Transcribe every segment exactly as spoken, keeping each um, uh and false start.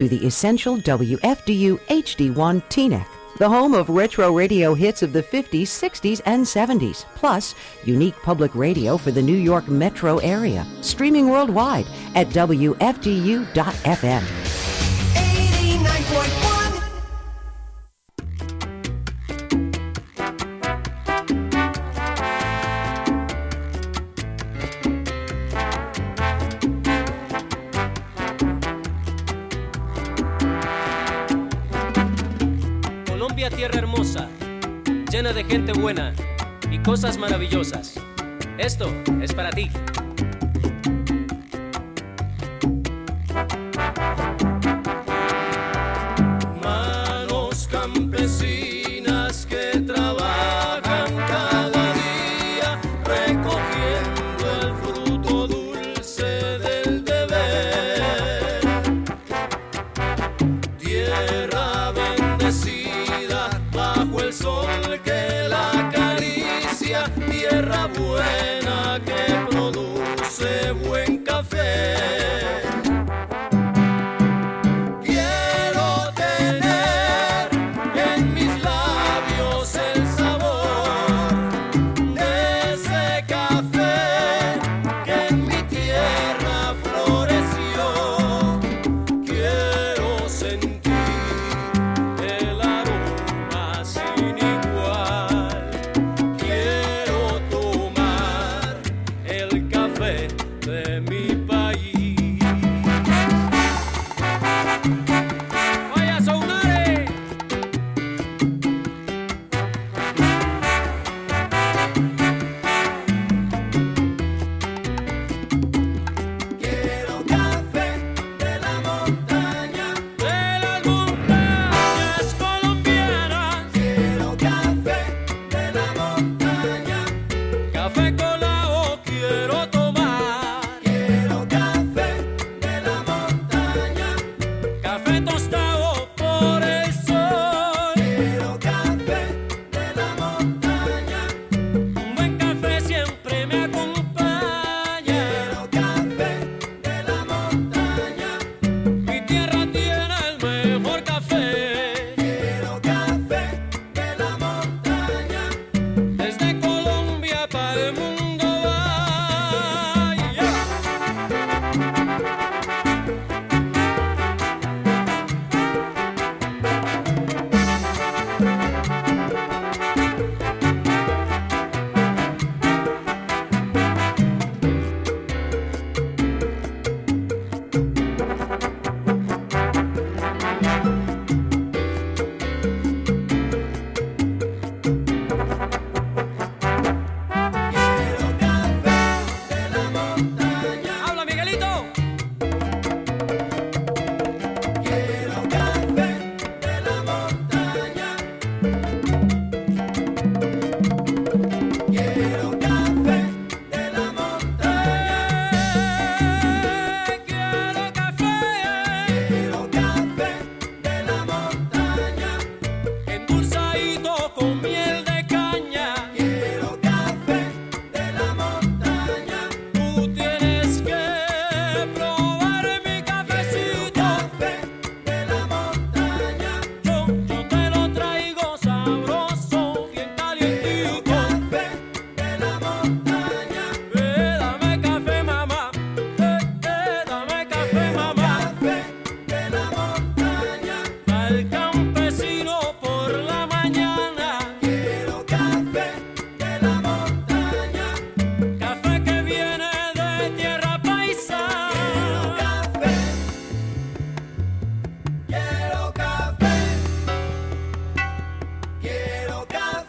To the essential W F D U H D one Teaneck, the home of retro radio hits of the fifties, sixties, and seventies, plus unique public radio for the New York metro area, streaming worldwide at W F D U dot F M. Tierra hermosa, llena de gente buena y cosas maravillosas. Esto es para ti. Manos campesinas que trabajan cada día recogiendo el fruto dulce del deber. Tierra bendecida bajo el sol que la acaricia, tierra buena que produce buen café. Quiero tener en mis labios el sabor de ese café que en mi tierra floreció. Quiero sentir el aroma sin igual, quiero tomar el café de mi país. ¡Vaya Sonaré! Quiero café de la montaña, de las montañas colombianas. Quiero café de la montaña, café colao quiero tomar, quiero café de la montaña, café tostado por el sol, quiero café de la montaña, un buen café siempre me acompaña, quiero café de la montaña. Mi tierra tiene el mejor café. Quiero café de la montaña. Desde Colombia para el mundo vaya. Quiero café de la montaña. Habla Miguelito. Quiero café de la montaña. Quiero café de la montaña. Quiero café. Quiero café de la montaña. Endulzadito con miel de caña. Quiero café de la montaña. Tú tienes que probar mi cafecito. Café de la montaña. Yo, yo te lo traigo sabroso, bien calientito. Café de la montaña. Eh, dame café, mamá. Eh, eh, dame café, mamá. Café de la montaña. Al campesino por la mañana. Quiero café de la montaña. Café que viene de tierra paisa. Quiero café. Quiero café. Quiero café. Quiero café.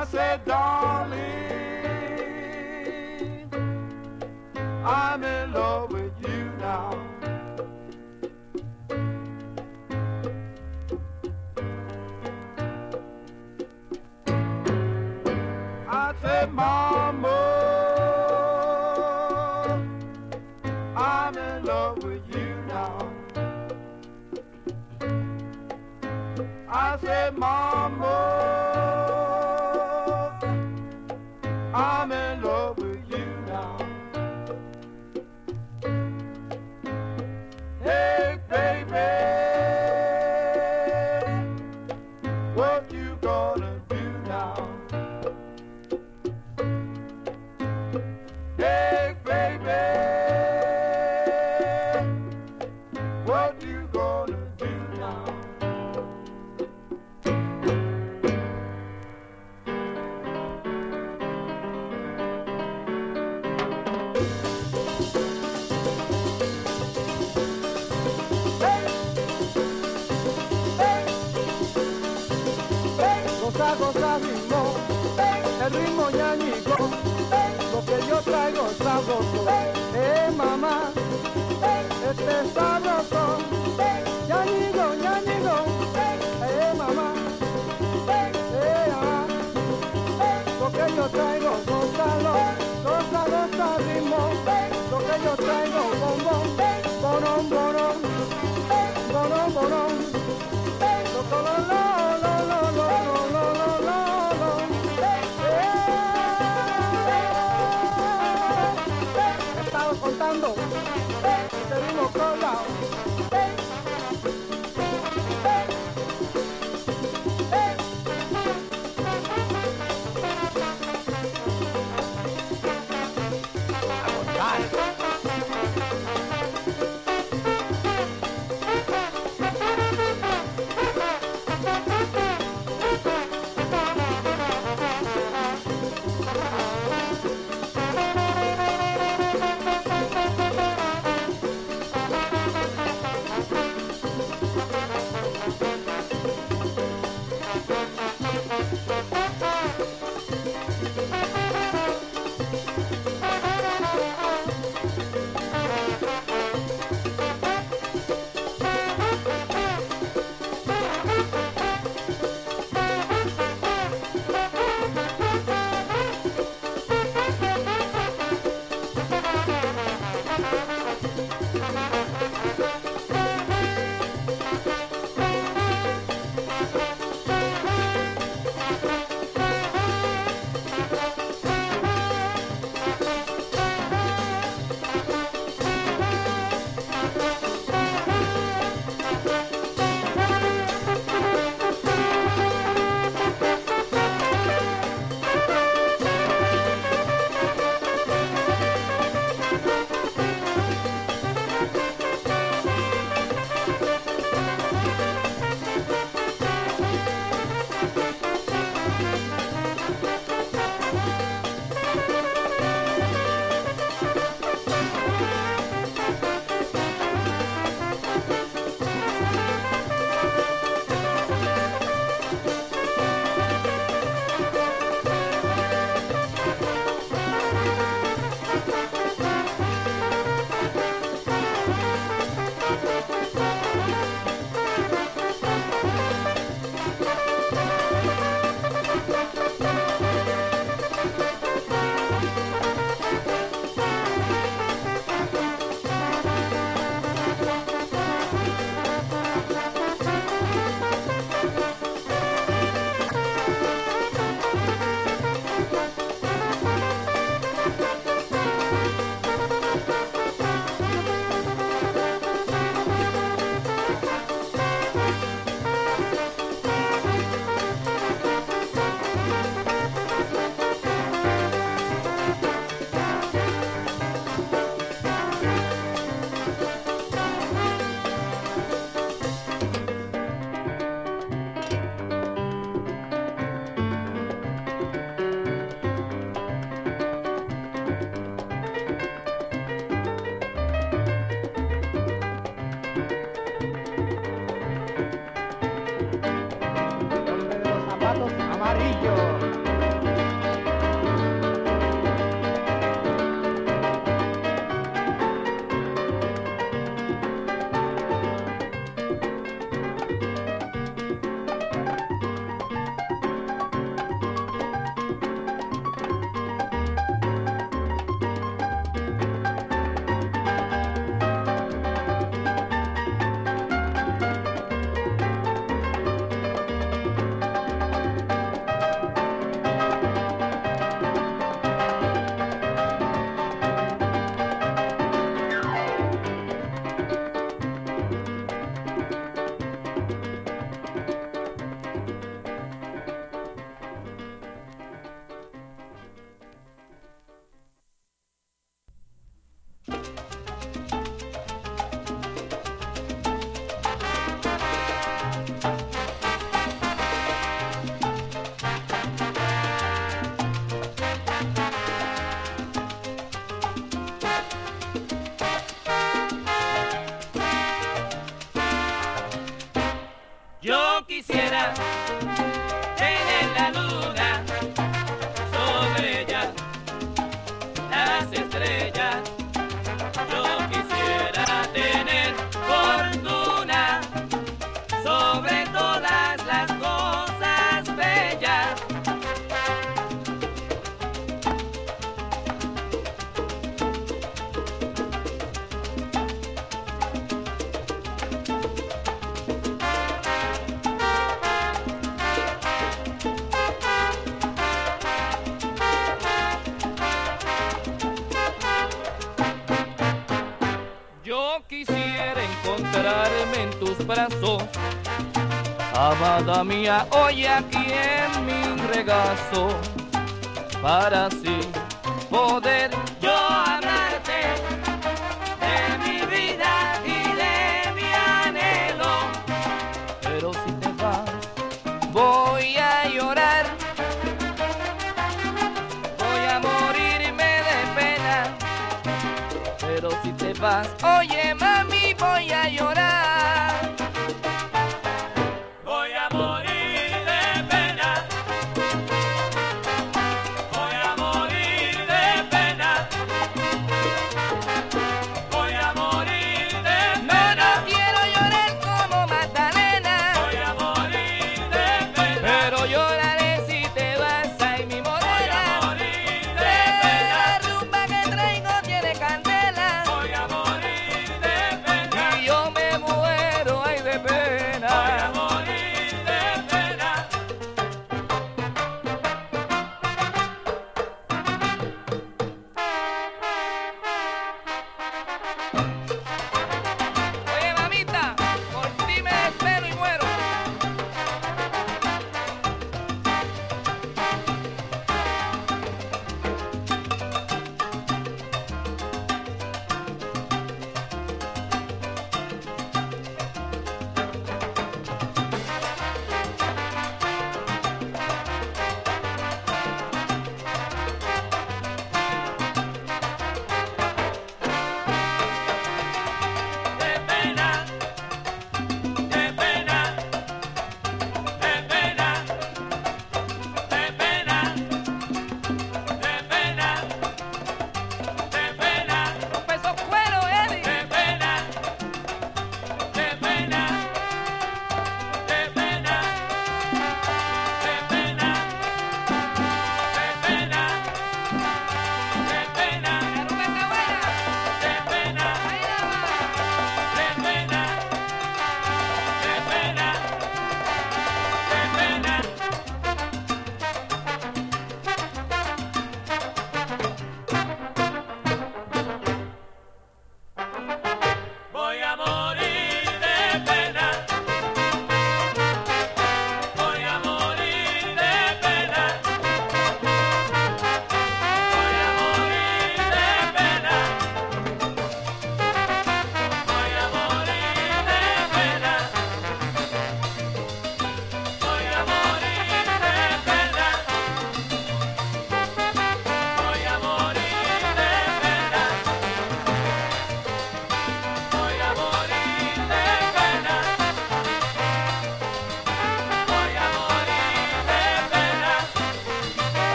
I said, darling, I'm in love with you now. I said, Mama, I'm in love with you now. I said, Mama, I'm in love with you now. Hey, baby, what you gonna do now? Hey, baby, what you gonna do now? Traigo sabroso, eh mamá, este es sabroso, ñañigo, ñañigo, eh mamá, eh mamá, lo que yo traigo, gózalo, goza, goza, ritmo, lo que yo traigo, bombón, bonón, bonón, bonón, bonón, lo colorado, lo, lo, lo, lo, lo, lo, lo. Contando, te vimos colado. Amarillo. Amada mía, hoy aquí en mi regazo, para así poder yo amarte de mi vida y de mi anhelo. Pero si te vas, voy a llorar, voy a morirme de pena. Pero si te vas, oye mami, voy a llorar.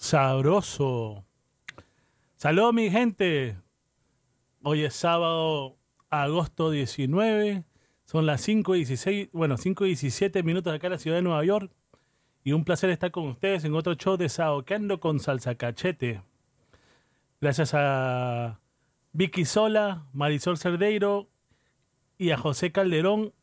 Sabroso. Saludos mi gente. Hoy es sábado, agosto diecinueve. Son las cinco y dieciséis, bueno, cinco y diecisiete minutos acá en la ciudad de Nueva York. y un placer estar con ustedes en otro show de Saoqueando con Salsa Cachete. Gracias a Vicky Sola, Marisol Cerdeiro y a José Calderón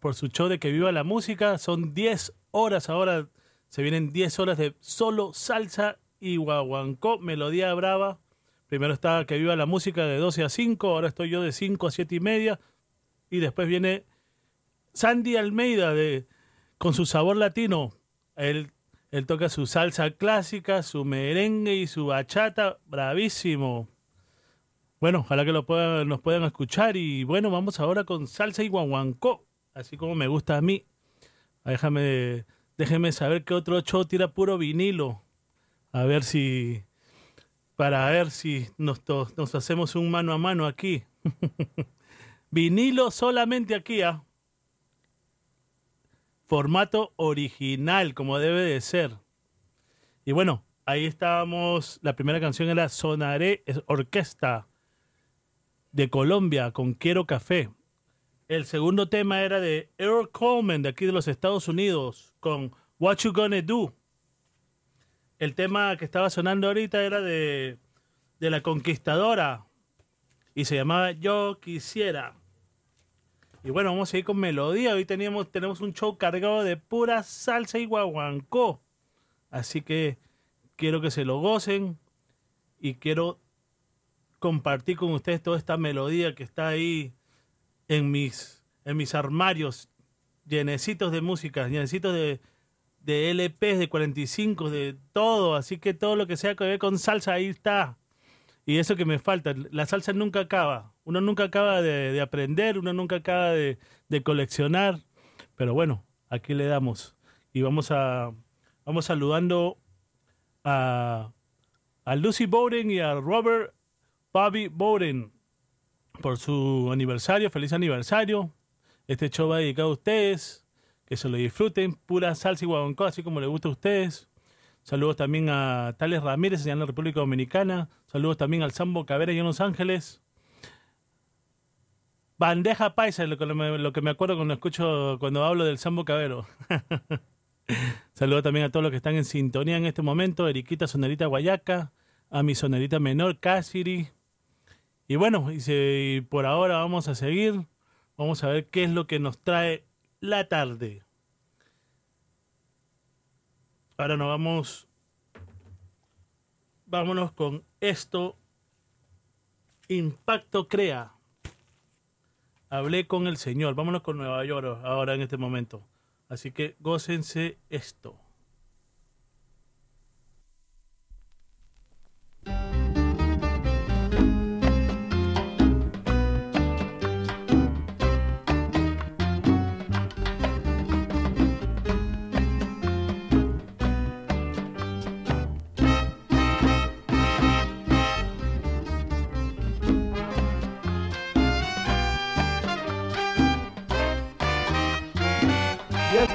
por su show de Que Viva la Música. Son diez horas ahora, se vienen diez horas de solo salsa y guaguancó, melodía brava. Primero está Que Viva la Música de doce a cinco, ahora estoy yo de cinco a siete y media. Y después viene Sandy Almeida de, con su sabor latino. Él, él toca su salsa clásica, su merengue y su bachata, bravísimo. Bueno, ojalá que lo puedan, nos puedan escuchar. Y bueno, vamos ahora con salsa y guaguancó, así como me gusta a mí. Déjame, déjeme saber qué otro show tira puro vinilo. A ver si... para ver si nos, nos hacemos un mano a mano aquí. Vinilo solamente aquí, ¿ah? ¿eh? Formato original, como debe de ser. Y bueno, ahí estábamos. La primera canción era Sonaré Orquesta de Colombia con Quiero Café. El segundo tema era de Eric Coleman, de aquí de los Estados Unidos, con What You Gonna Do. El tema que estaba sonando ahorita era de, de La Conquistadora y se llamaba Yo Quisiera. Y bueno, vamos a ir con melodía. Hoy teníamos, tenemos un show cargado de pura salsa y guaguancó. Así que quiero que se lo gocen y quiero compartir con ustedes toda esta melodía que está ahí en mis, en mis armarios, llenecitos de música, llenecitos de... de L Ps, de cuarenta y cinco, de todo. Así que todo lo que sea que ver con salsa, ahí está. Y eso que me falta. La salsa nunca acaba. Uno nunca acaba de, de aprender, uno nunca acaba de, de coleccionar. Pero bueno, aquí le damos. Y vamos a vamos saludando a, a Lucy Bowden y a Robert Bobby Bowden por su aniversario. Feliz aniversario. Este show va dedicado a ustedes. Que se lo disfruten, pura salsa y guaguancó, así como les gusta a ustedes. Saludos también a Tales Ramírez, allá en la República Dominicana. Saludos también al Sambo Cabero, allá en Los Ángeles. Bandeja paisa, lo que me, lo que me acuerdo cuando escucho, cuando hablo del Sambo Cabero. Saludos también a todos los que están en sintonía en este momento. Eriquita Sonerita Guayaca, a mi sonerita menor, Cassiri. Y bueno, y, se, y por ahora vamos a seguir. Vamos a ver qué es lo que nos trae la tarde. Ahora nos vamos. Vámonos con esto. Impacto Crea. Hablé con el Señor. Vámonos con Nueva York ahora en este momento. Así que gócense esto.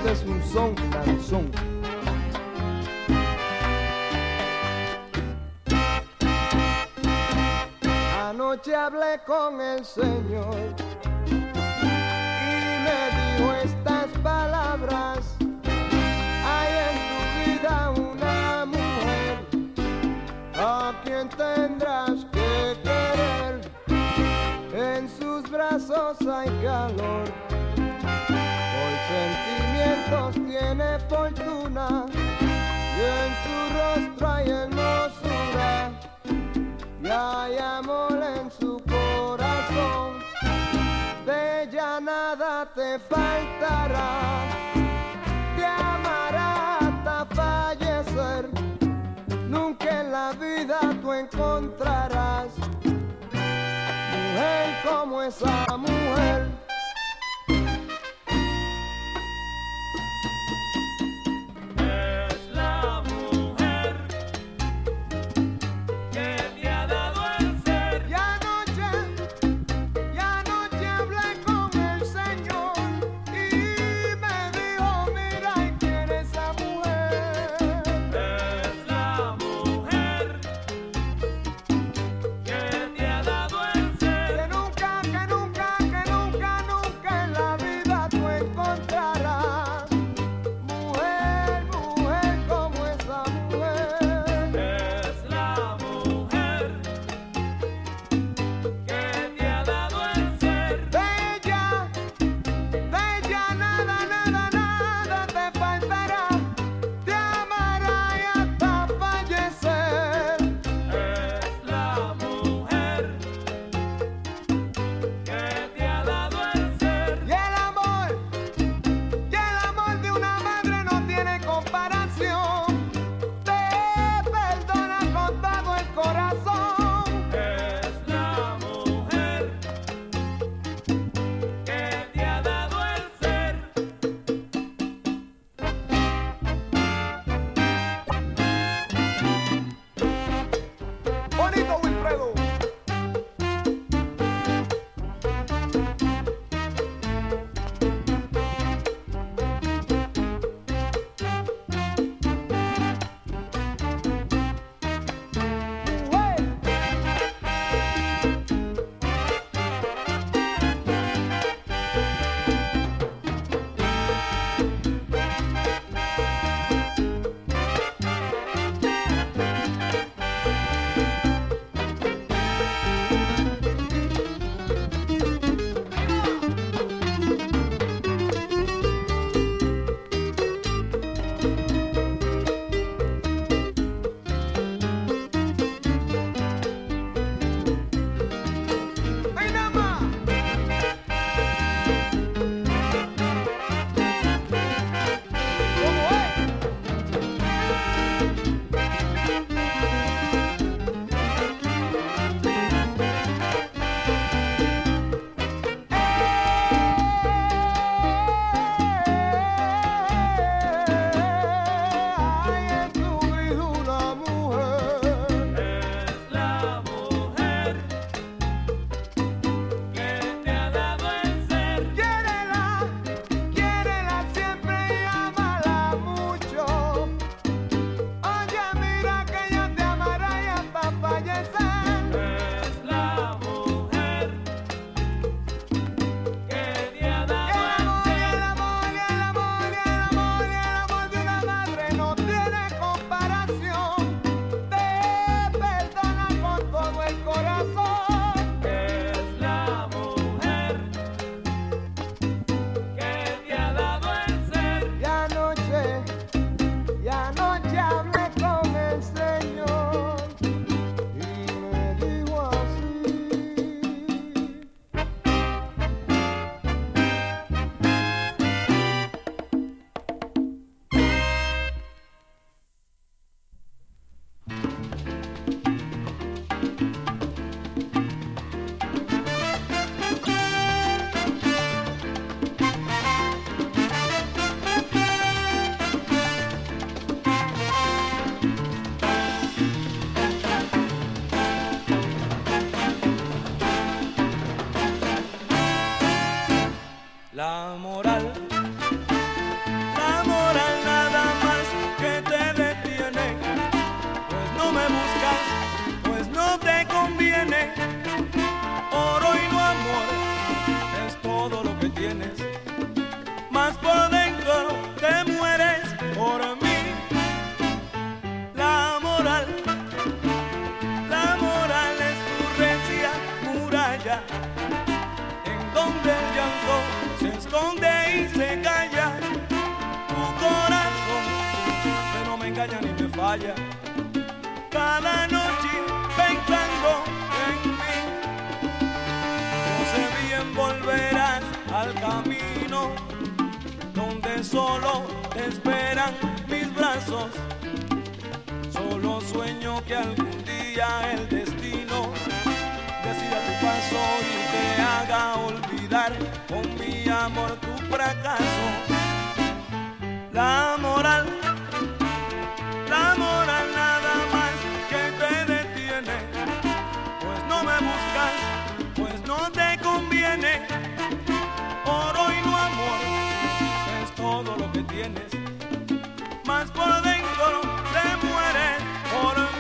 Es un son tan son anoche hablé con el Señor y me dijo estas palabras: hay en tu vida una mujer a quien tendrás que querer, en sus brazos hay calor, tiene fortuna y en su rostro hay hermosura y hay amor en su corazón, de ella nada te faltará, te amará hasta fallecer, nunca en la vida tú encontrarás mujer como esa mujer. Nunca, que nunca, que nunca playa, cada noche pensando en mí. No sé bien volverás al camino donde solo te esperan mis brazos. Solo sueño que algún día el destino decida tu paso y te haga olvidar con mi amor tu fracaso. La moral, la moral nada más que te detiene, pues no me buscas, pues no te conviene. Por hoy no amor, es todo lo que tienes, más por dentro te mueres por mí.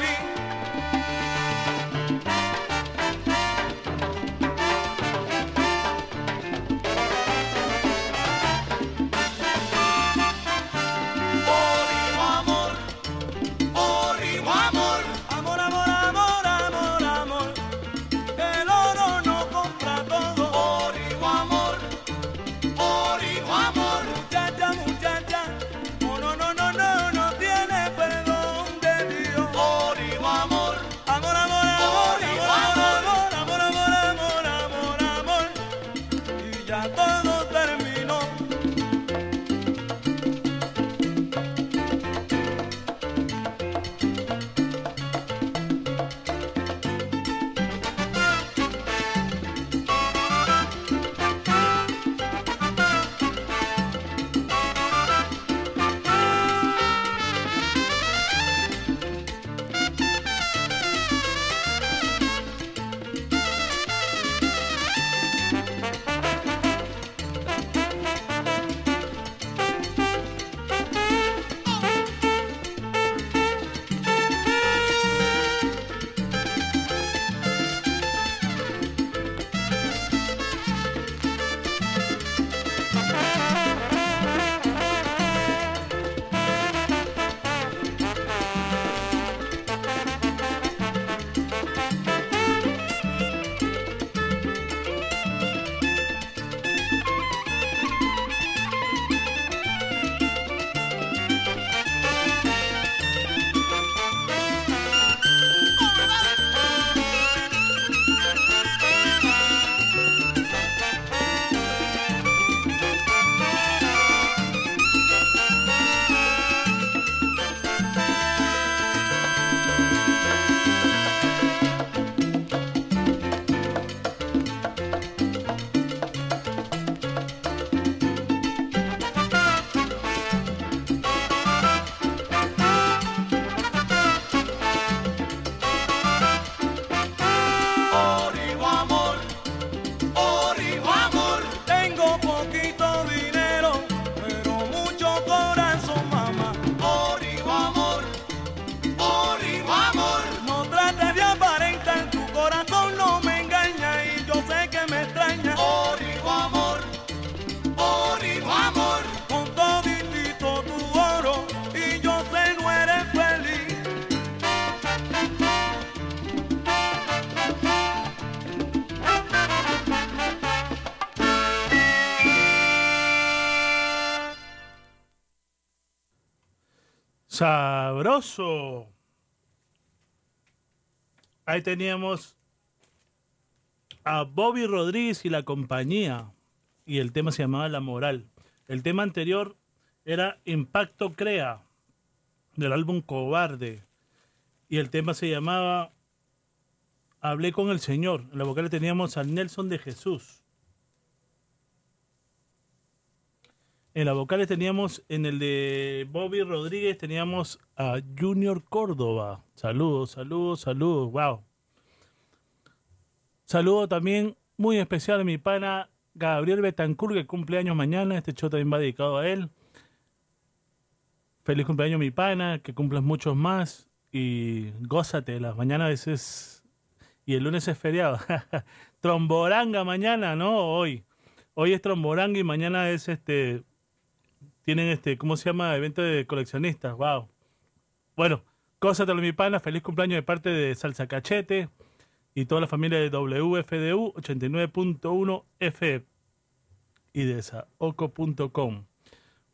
Sabroso. Ahí teníamos a Bobby Rodríguez y la compañía, y el tema se llamaba La Moral. El tema anterior era Impacto Crea, del álbum Cobarde, y el tema se llamaba Hablé con el Señor. En la vocal teníamos a Nelson de Jesús. En las vocales teníamos, en el de Bobby Rodríguez, teníamos a Junior Córdoba. Saludos, saludos, saludos. Wow. Saludo también muy especial a mi pana Gabriel Betancourt, que cumple años mañana. Este show también va dedicado a él. Feliz cumpleaños, mi pana, que cumplas muchos más. Y gózate, las mañanas a veces... Y el lunes es feriado. Tromboranga mañana, ¿no? Hoy. Hoy es Tromboranga y mañana es este... Tienen este, ¿cómo se llama? Evento de coleccionistas, wow. Bueno, cósatelo, mi pana, feliz cumpleaños de parte de Salsa Cachete y toda la familia de W F D U ochenta y nueve punto uno F y de saoco punto com.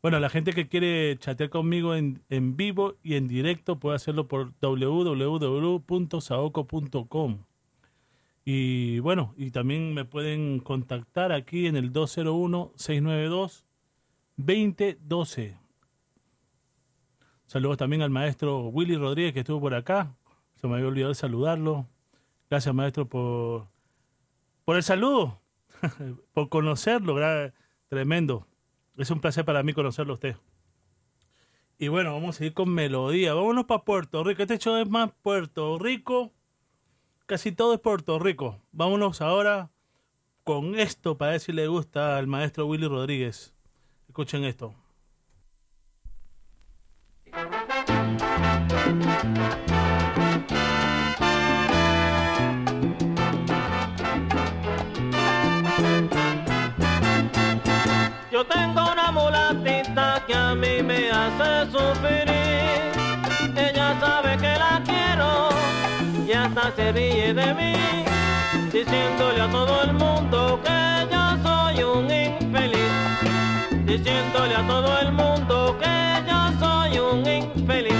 Bueno, la gente que quiere chatear conmigo en, en vivo y en directo puede hacerlo por doble u doble u doble u punto saoco punto com. Y bueno, y también me pueden contactar aquí en el dos cero uno, seis nueve dos, dos cero uno dos. Saludos también al maestro Willy Rodríguez, que estuvo por acá. Se me había olvidado de saludarlo. Gracias, maestro, por, por el saludo, por conocerlo. Tremendo. Es un placer para mí conocerlo a usted. Y bueno, vamos a seguir con melodía. Vámonos para Puerto Rico. Este show es más Puerto Rico. Casi todo es Puerto Rico. Vámonos ahora con esto para ver si le gusta al maestro Willy Rodríguez. Escuchen esto. Yo tengo una mulatita que a mí me hace sufrir. Ella sabe que la quiero y hasta se ríe de mí, diciéndole a todo el mundo que yo soy un infeliz, diciéndole a todo el mundo que yo soy un infeliz.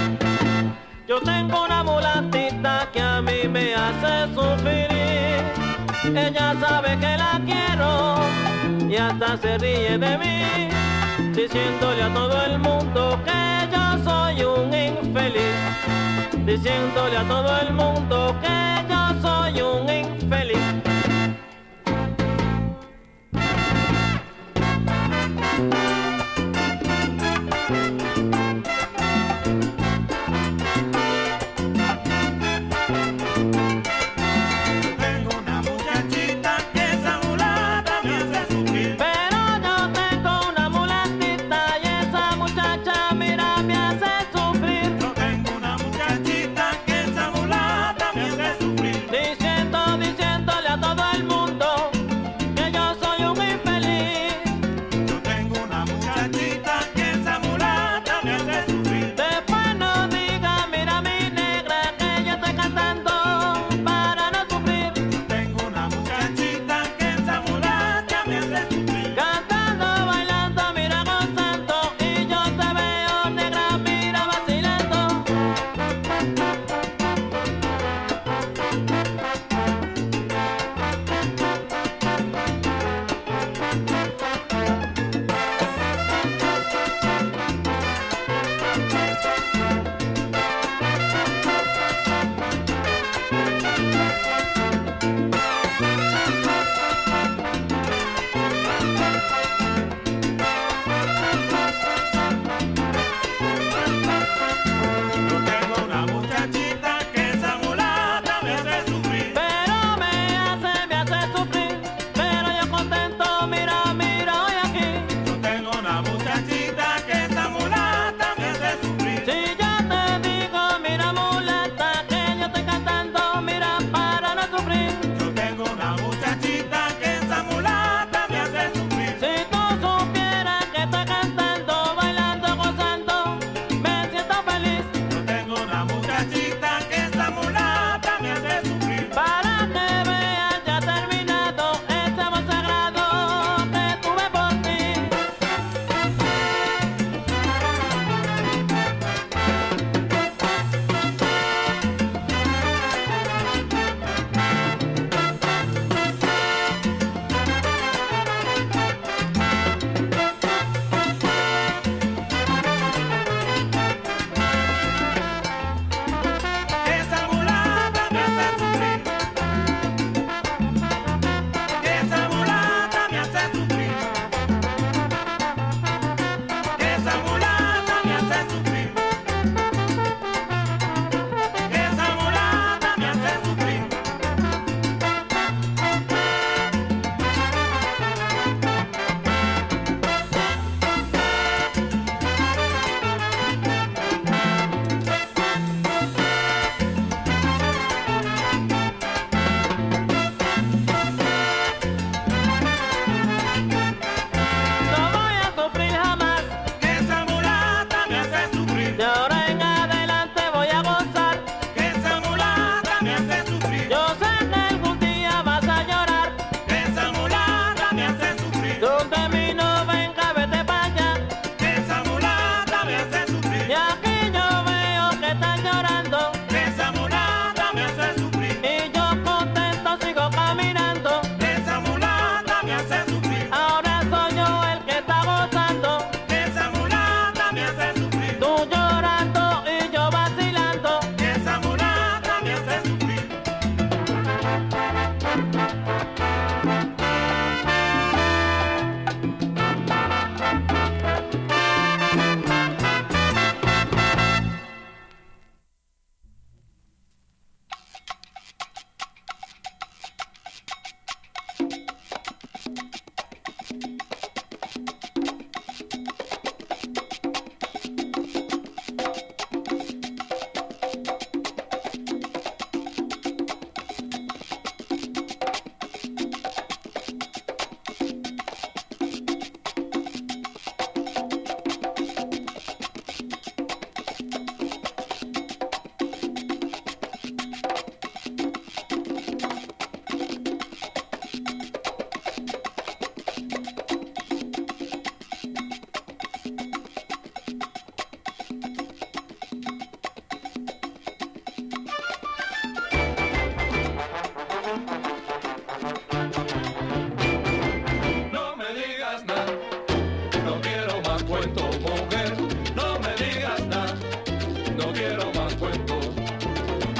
Yo tengo una mulatita que a mí me hace sufrir. Ella sabe que la quiero y hasta se ríe de mí, diciéndole a todo el mundo que yo soy un infeliz, diciéndole a todo el mundo que yo soy un infeliz. Tengo una muchachita que esa mulata me hace sufrir. Pero yo tengo una mulatita y esa muchacha, mira, me hace sufrir. Yo tengo una muchachita que esa mulata me hace sufrir.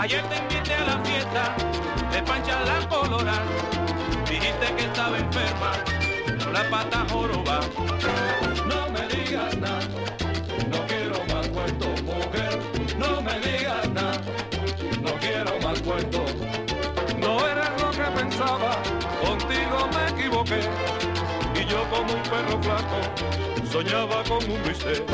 Ayer te invité a la fiesta de Pancha la Colorada. Dijiste que estaba enferma, pero la pata joroba. No me digas nada, no quiero más cuento, mujer. No me digas nada, no quiero más cuento. No era lo que pensaba, contigo me equivoqué. Y yo como un perro flaco, soñaba con un bistec.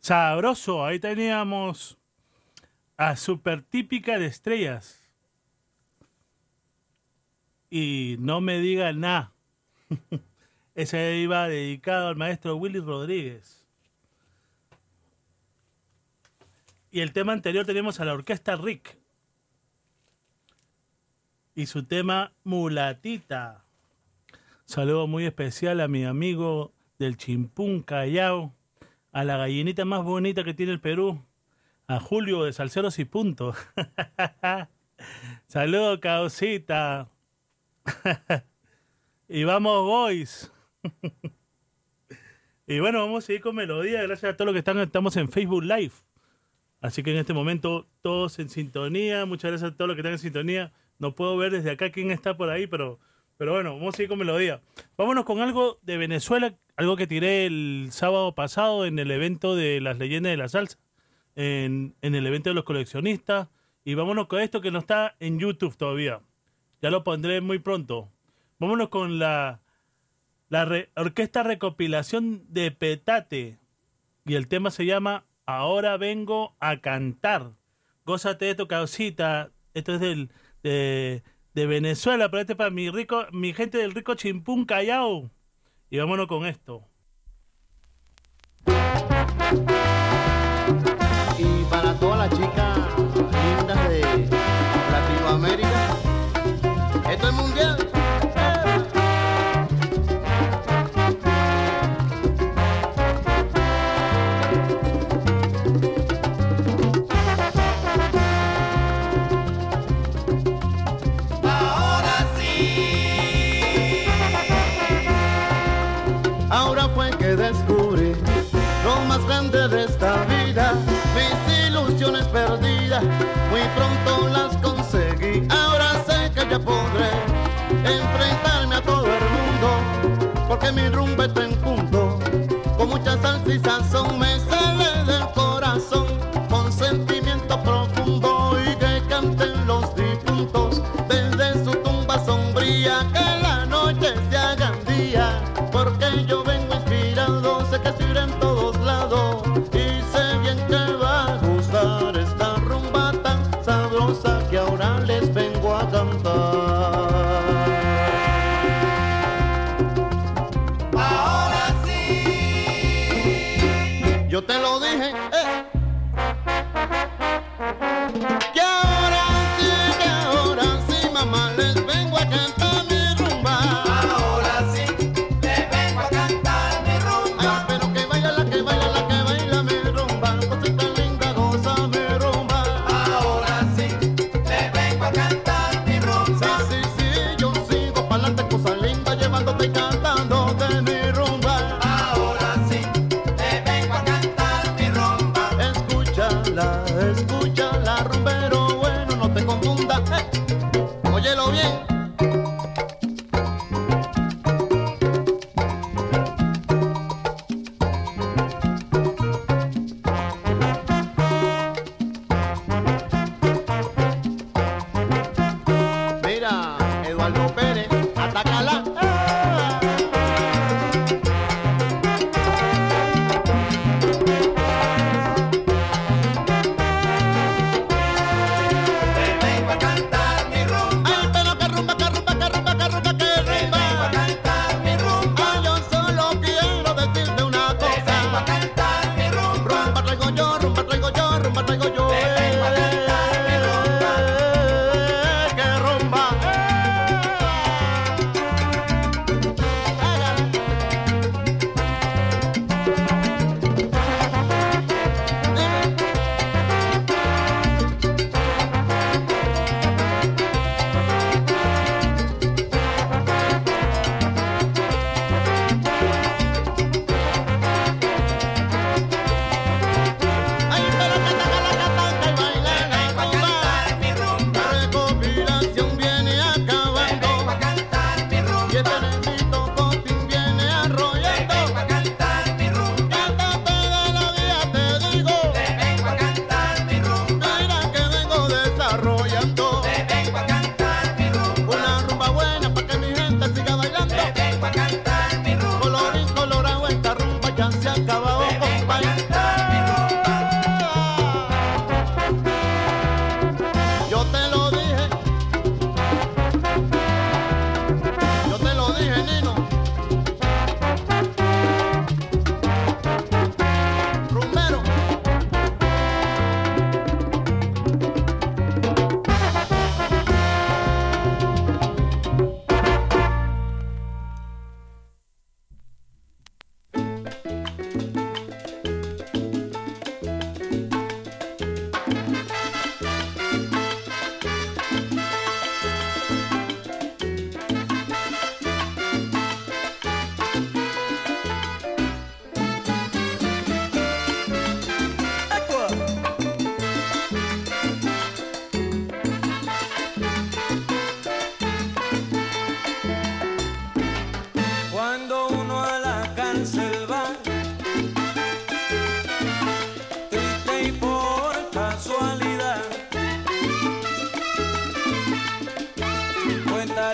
Sabroso, ahí teníamos a Super Típica de Estrellas. Y no me digan nada. Ese iba dedicado al maestro Willy Rodríguez. Y el tema anterior tenemos a la orquesta Rick. Y su tema Mulatita. Saludo muy especial a mi amigo del Chimpún Callao. A la gallinita más bonita que tiene el Perú, a Julio de Salseros y punto. Saludos, causita. Y vamos, boys. Y bueno, vamos a seguir con melodía. Gracias a todos los que están, estamos en Facebook Live. Así que en este momento todos en sintonía. Muchas gracias a todos los que están en sintonía. No puedo ver desde acá quién está por ahí, pero, pero bueno, vamos a seguir con melodía. Vámonos con algo de Venezuela, algo que tiré el sábado pasado en el evento de las leyendas de la salsa, en, en el evento de los coleccionistas. Y vámonos con esto que no está en YouTube todavía. Ya lo pondré muy pronto. Vámonos con la, la re, orquesta recopilación de Petate. Y el tema se llama Ahora Vengo a Cantar. Gózate de tu causita. Esto es del, de, de Venezuela, pero este es para mi, rico, mi gente del rico Chimpún Callao. Y vámonos con esto. Y para todas las chicas lindas de Latinoamérica, esto es mundial. De esta vida, mis ilusiones perdidas, muy pronto las conseguí. Ahora sé que ya podré enfrentarme a todo el mundo, porque mi rumba está en punto. Con mucha salsa y sazón me sale del corazón, con sentimiento profundo, y que canten los difuntos desde su tumba sombría, que la noche se haga día, porque yo vengo inspirado, sé que estoy en todos lados.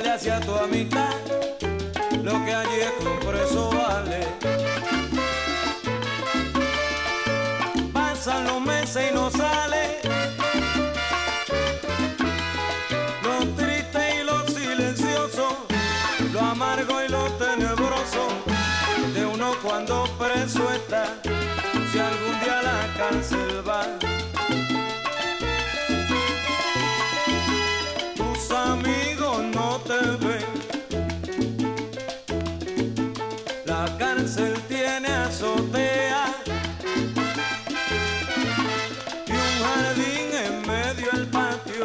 dale hacia tu amistad, lo que allí es compreso vale. Pasan los meses y no sale, lo triste y lo silencioso, lo amargo y lo tenebroso, de uno cuando preso está, si algún día la cárcel va. Amigos no te ven, la cárcel tiene azotea y un jardín en medio del patio,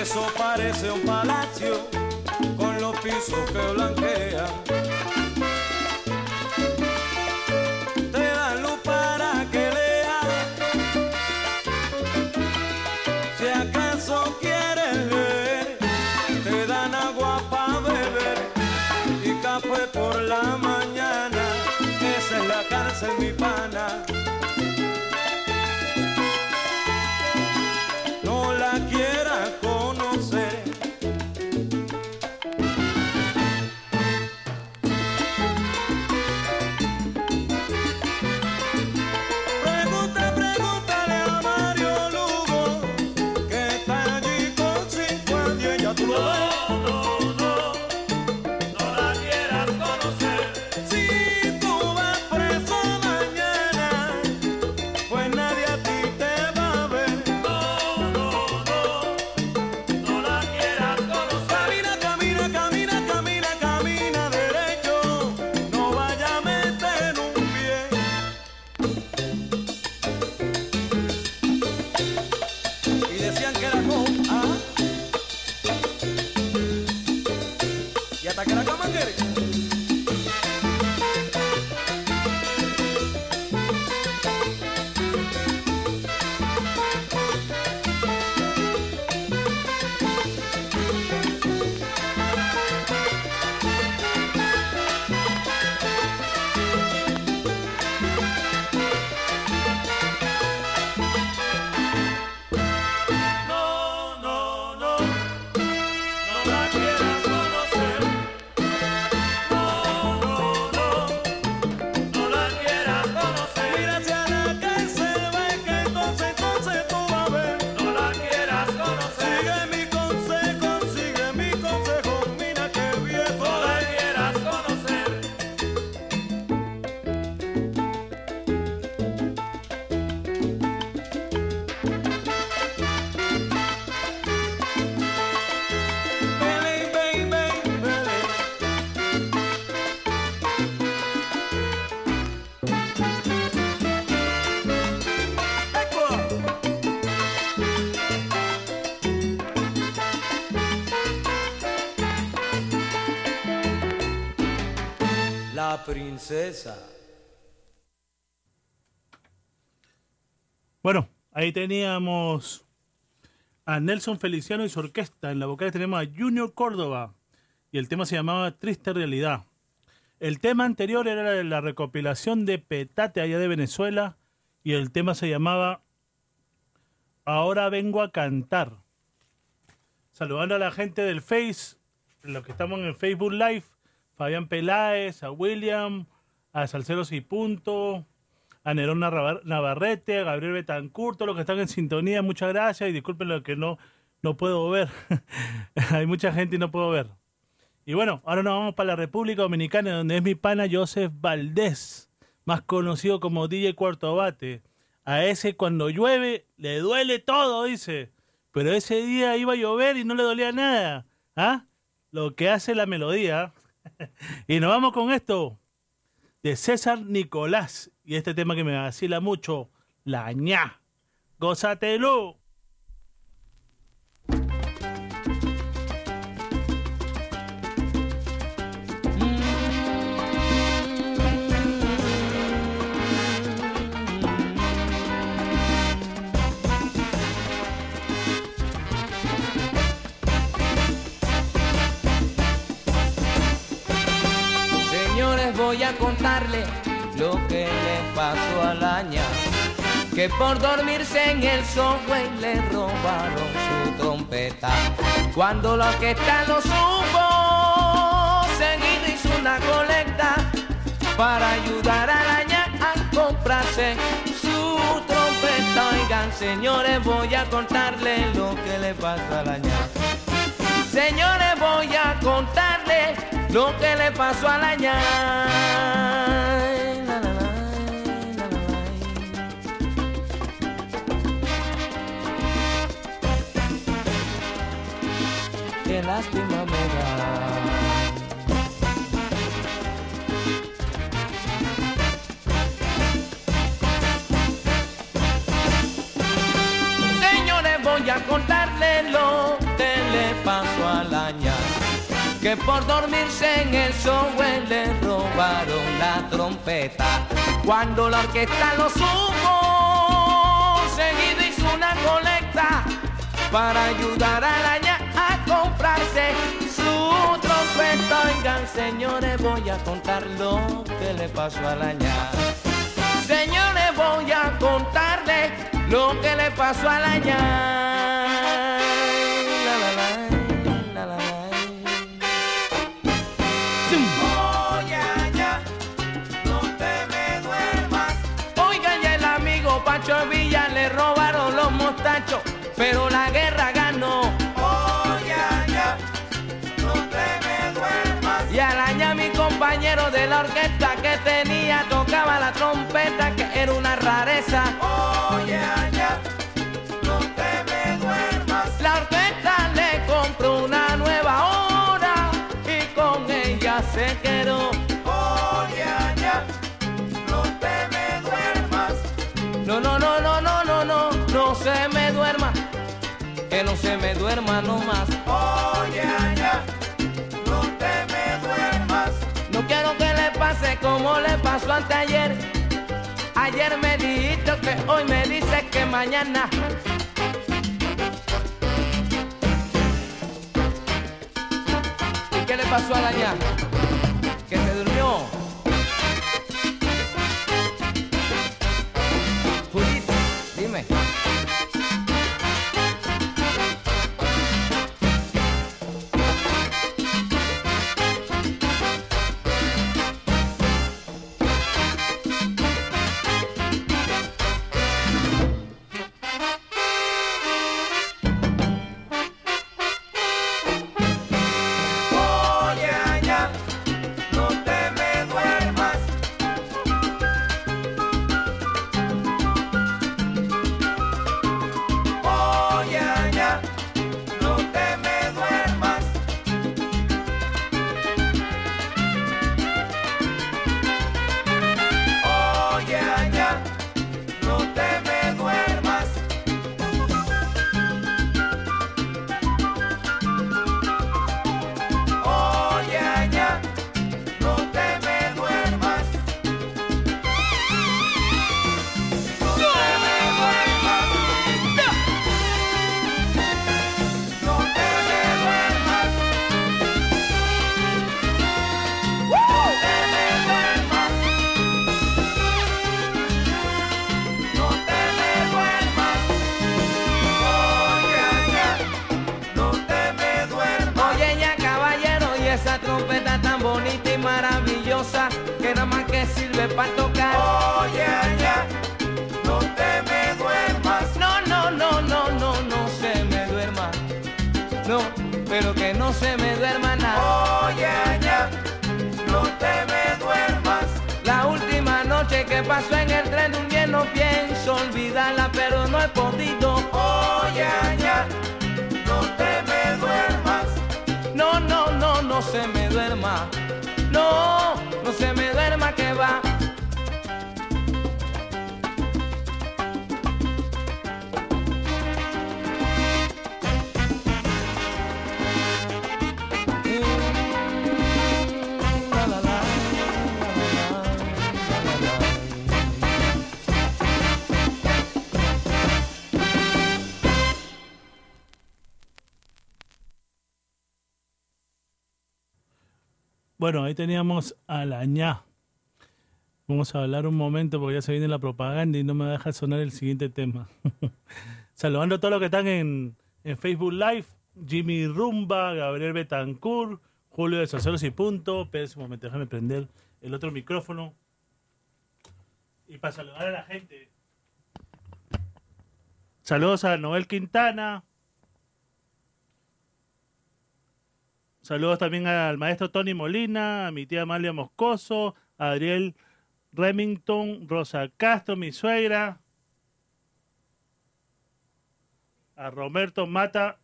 eso parece un palacio con los pisos que blanquean. Por la mañana, esa es la cárcel, mi pana. No la quiera conocer. Pregunta, pregúntale a Mario Lugo, que está allí con cincuenta y ya tú lo ves. Princesa. Bueno, ahí teníamos a Nelson Feliciano y su orquesta. En la vocal tenemos a Junior Córdoba y el tema se llamaba Triste Realidad. El tema anterior era la recopilación de Petate allá de Venezuela y el tema se llamaba Ahora Vengo a Cantar. Saludando a la gente del Face, los que estamos en el Facebook Live, Fabián Peláez, a William, a Salseros y Punto, a Nerón Navarrete, a Gabriel Betancourt, todos los que están en sintonía, muchas gracias y disculpen lo que no, no puedo ver. Hay mucha gente y no puedo ver. Y bueno, ahora nos vamos para la República Dominicana, donde es mi pana Joseph Valdés, más conocido como D J Cuarto Bate. A ese cuando llueve le duele todo, dice. Pero ese día iba a llover y no le dolía nada. ¿Ah? Lo que hace la melodía. Y nos vamos con esto de César Nicolás y este tema que me vacila mucho, la ña. ¡Gózatelo! Voy a contarle lo que le pasó a la ña, que por dormirse en el subway le robaron su trompeta. Cuando la orquesta lo supo, seguido hizo una colecta para ayudar a la ña a comprarse su trompeta. Oigan, señores, voy a contarles lo que le pasó a la ña. Señores, voy a contarles lo que le pasó a la ña. Qué lástima me da. Señores, voy a contarle lo que le pasó a la ña, que por dormirse en el subway le robaron la trompeta. Cuando la orquesta lo supo, seguido hizo una colecta para ayudar a la ña a comprarse su trompeta. Oigan, señores, voy a contar lo que le pasó a la ña. Señores, voy a contarle lo que le pasó a la ña. La, la, la, la, la, la. Villa le robaron los mostachos, pero la guerra ganó. Oh, ya, ya, no te me duermas. Y a la ña, mi compañero de la orquesta que tenía, tocaba la trompeta, que era una rareza. Oh, ya, ya, no te me duermas. La orquesta le compró una nueva hora y con ella se quedó. Oh, ya, ya, no te me duermas. No, no, no, no, no, no, no, no se me duerma, que no se me duerma nomás. Oh, ya, ya, no te me duermas. No quiero que le pase como le pasó anteayer. Ayer me dijiste que hoy me dices que mañana. ¿Y qué le pasó a la ña? Que se durmió. Julito, dime. Bueno, ahí teníamos a la ña. Vamos a hablar un momento porque ya se viene la propaganda y no me deja sonar el siguiente tema. Saludando a todos los que están en, en Facebook Live. Jimmy Rumba, Gabriel Betancourt, Julio de Salseros y punto. Pero un momento, déjame prender el otro micrófono. Y para saludar a la gente. Saludos a Noel Quintana. Saludos también al maestro Tony Molina, a mi tía Amalia Moscoso, a Adriel Remington, Rosa Castro, mi suegra, a Roberto Mata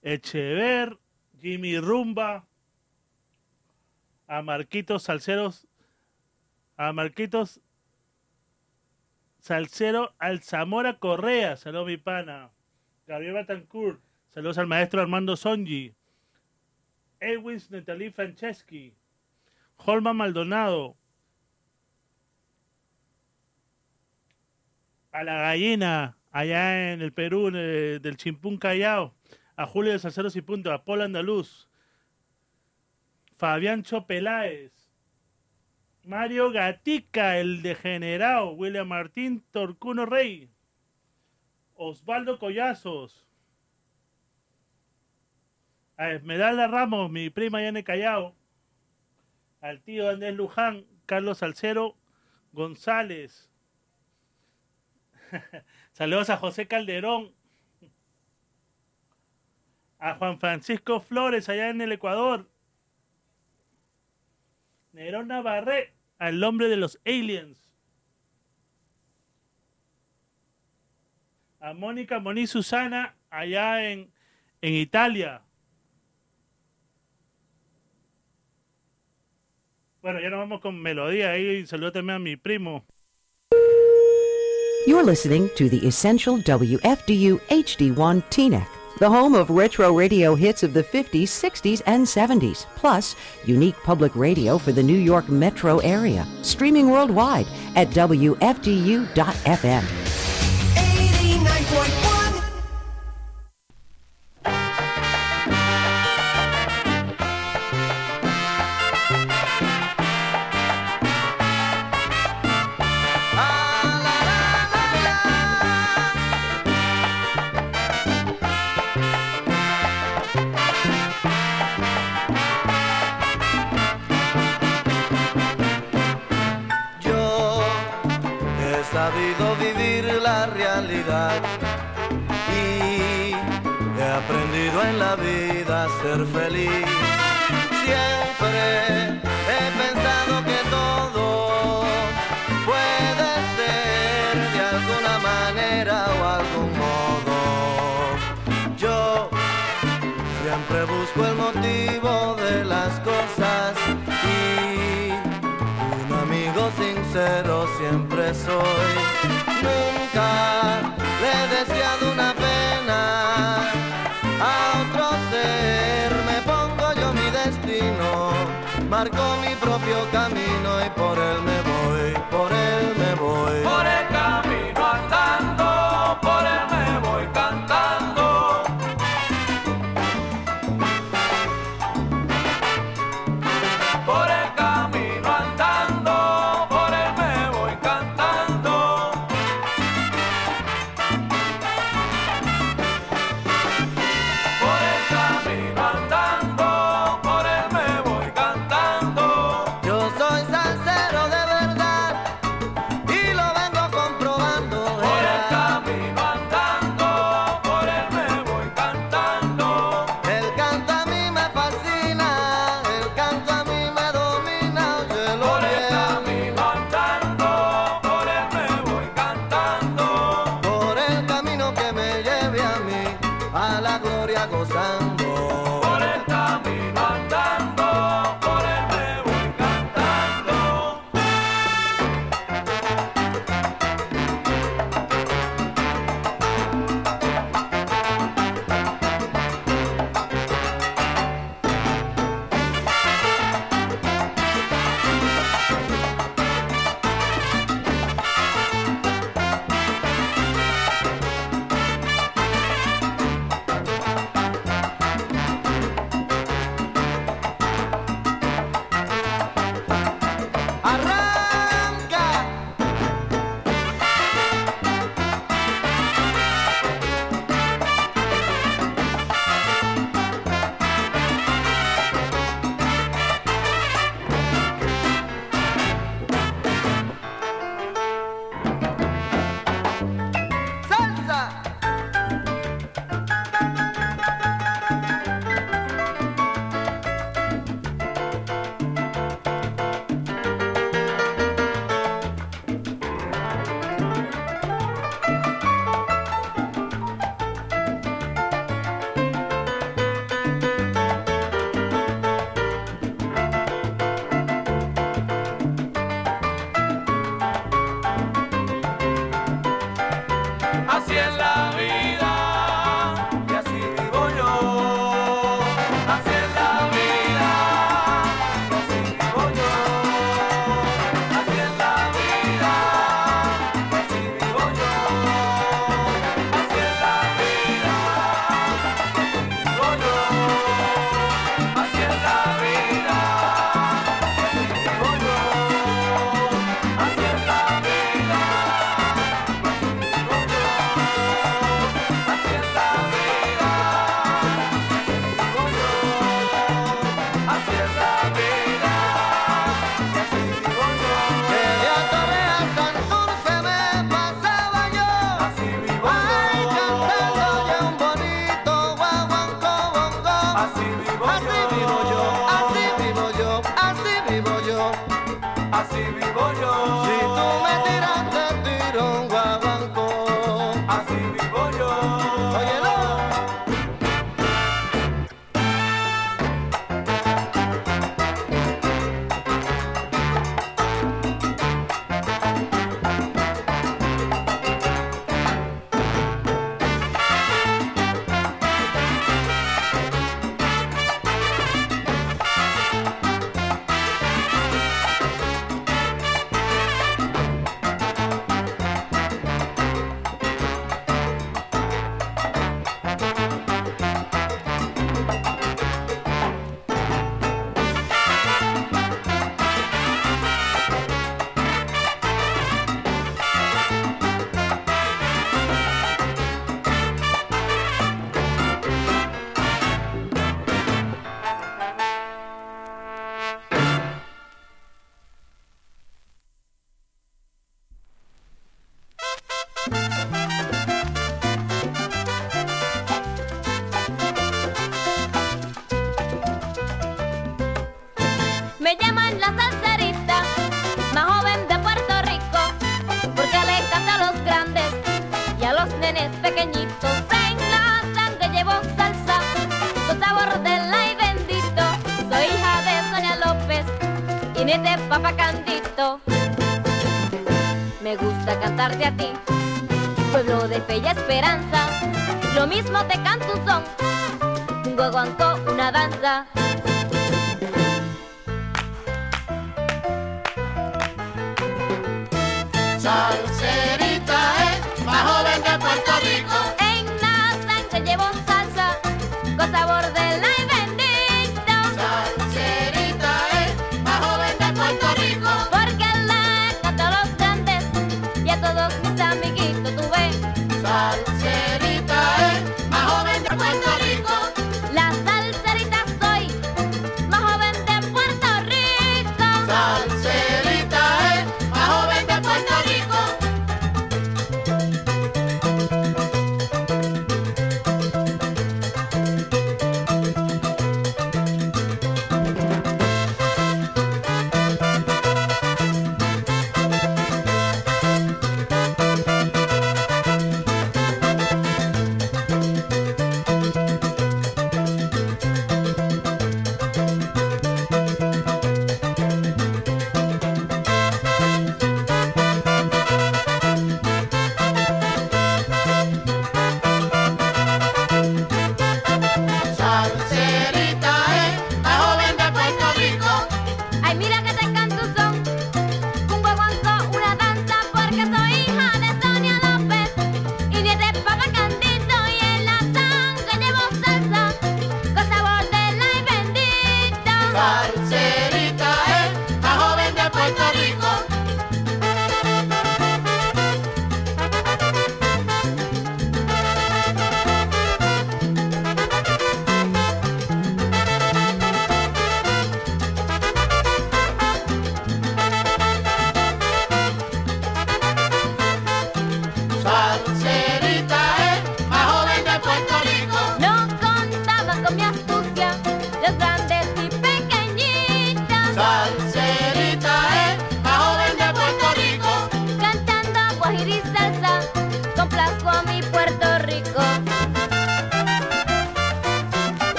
Echever, Jimmy Rumba, a Marquitos Salceros, a Marquitos Salcero Alzamora Correa, saludos mi pana, Gabriel Betancourt, saludos al maestro Armando Songi, Ewins Natalie Franceschi, Holman Maldonado, a La Gallina, allá en el Perú, en el, del Chimpún Callao, a Julio de Salseros y punto, a Paul Andaluz, Fabián Chopeláez, Mario Gatica, el degenerado, William Martín Torcuno Rey, Osvaldo Collazos, a Esmeralda Ramos, mi prima allá en el Callao, al tío Andrés Luján, Carlos Salcero González, saludos a José Calderón, a Juan Francisco Flores allá en el Ecuador, Nerón Navarrete, al hombre de los aliens, a Mónica Moniz Susana allá en, en Italia. Bueno, ya nos vamos con melodía ahí. Saludos también a mi primo. You're listening to the Essential W F D U H D uno Teaneck, the home of retro radio hits of the fifties, sixties, and seventies, plus unique public radio for the New York metro area, streaming worldwide at W F D U dot F M. eighty-nine point one y he aprendido en la vida a ser feliz. Siempre he pensado que todo puede ser de alguna manera o algún modo. Yo siempre busco el motivo de las cosas y un amigo sincero siempre soy. Nunca le he deseado una pena a otro ser, me pongo yo mi destino, marco mi propio camino y por él me voy, por él me voy. Por el camino andando, por él me voy cantando. Por el camino andando, por él me voy cantando. así es la vida, y así vivo yo, así es la vida, y así vivo yo, así es la vida, y así vivo yo, así es la vida, y así vivo yo, así es la vida, y así vivo yo, así es la vida.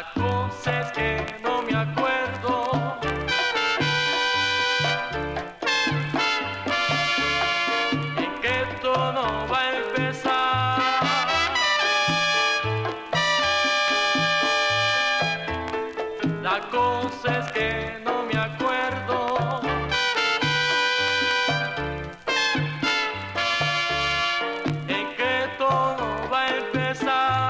La cosa es que no me acuerdo. ¿En qué tono va a empezar? La cosa es que no me acuerdo. ¿En qué tono va a empezar?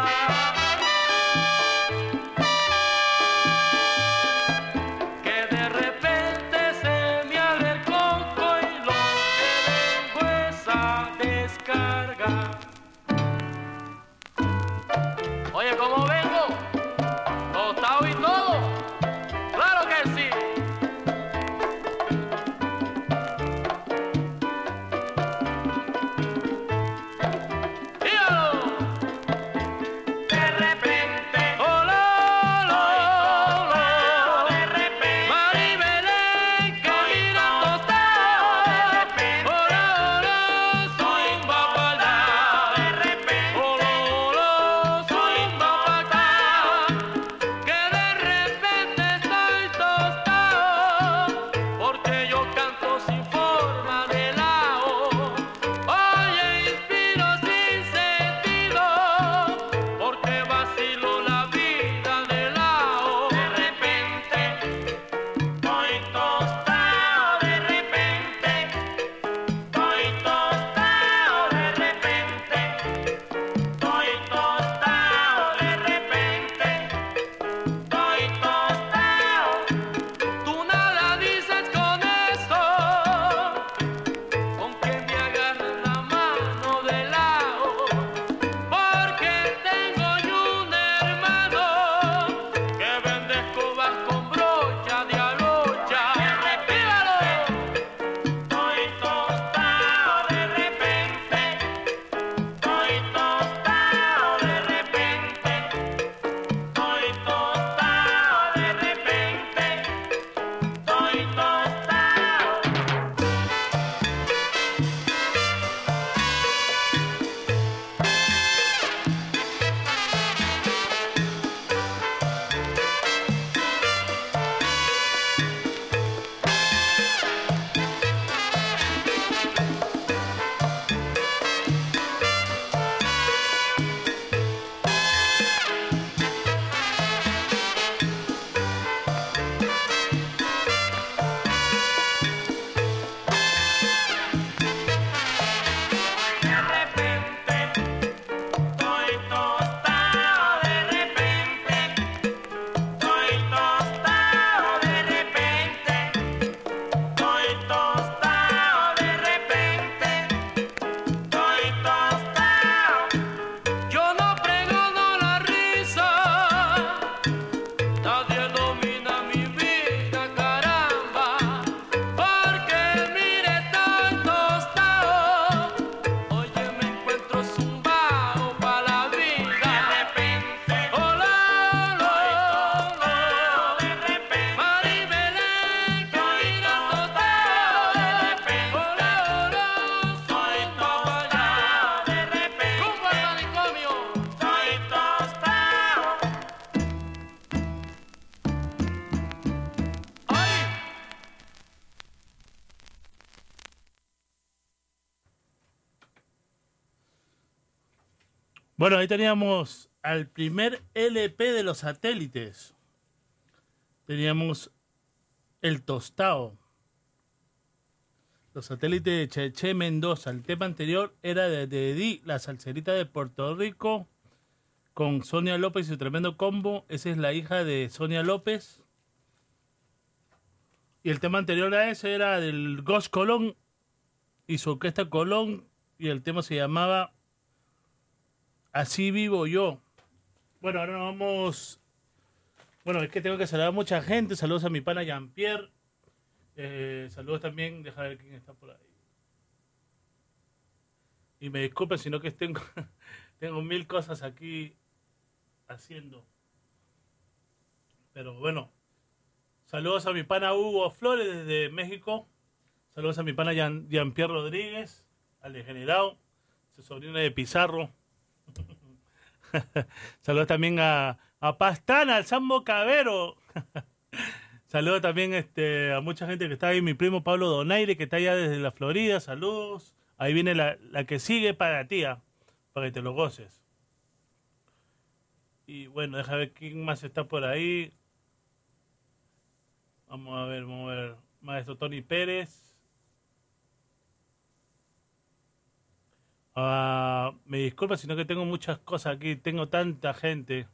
Bueno, ahí teníamos al primer L P de Los Satélites. Teníamos El Tostao. Los Satélites de Cheche Mendoza. El tema anterior era de Didi, la salserita de Puerto Rico, con Sonia López y su tremendo combo. Esa es la hija de Sonia López. Y el tema anterior a ese era del Ghost Colón y su orquesta Colón. Y el tema se llamaba Así Vivo Yo. Bueno, ahora nos vamos. Bueno, es que tengo que saludar a mucha gente. Saludos a mi pana Jean-Pierre. Eh, saludos también. Deja ver quién está por ahí. Y me disculpen, sino que tengo, tengo mil cosas aquí haciendo. Pero bueno. Saludos a mi pana Hugo Flores desde México. Saludos a mi pana Jean- Jean-Pierre Rodríguez, al degenerado, su sobrino de Pizarro. Saludos también a a Pastana, al Sambo Cabero. Saludo también este, a mucha gente que está ahí. Mi primo Pablo Donaire, que está allá desde la Florida. Saludos. Ahí viene la, la que sigue para tía, para que te lo goces. Y bueno, deja ver quién más está por ahí. Vamos a ver, vamos a ver. Maestro Tony Pérez. Uh, me disculpa, sino que tengo muchas cosas aquí. Tengo tanta gente.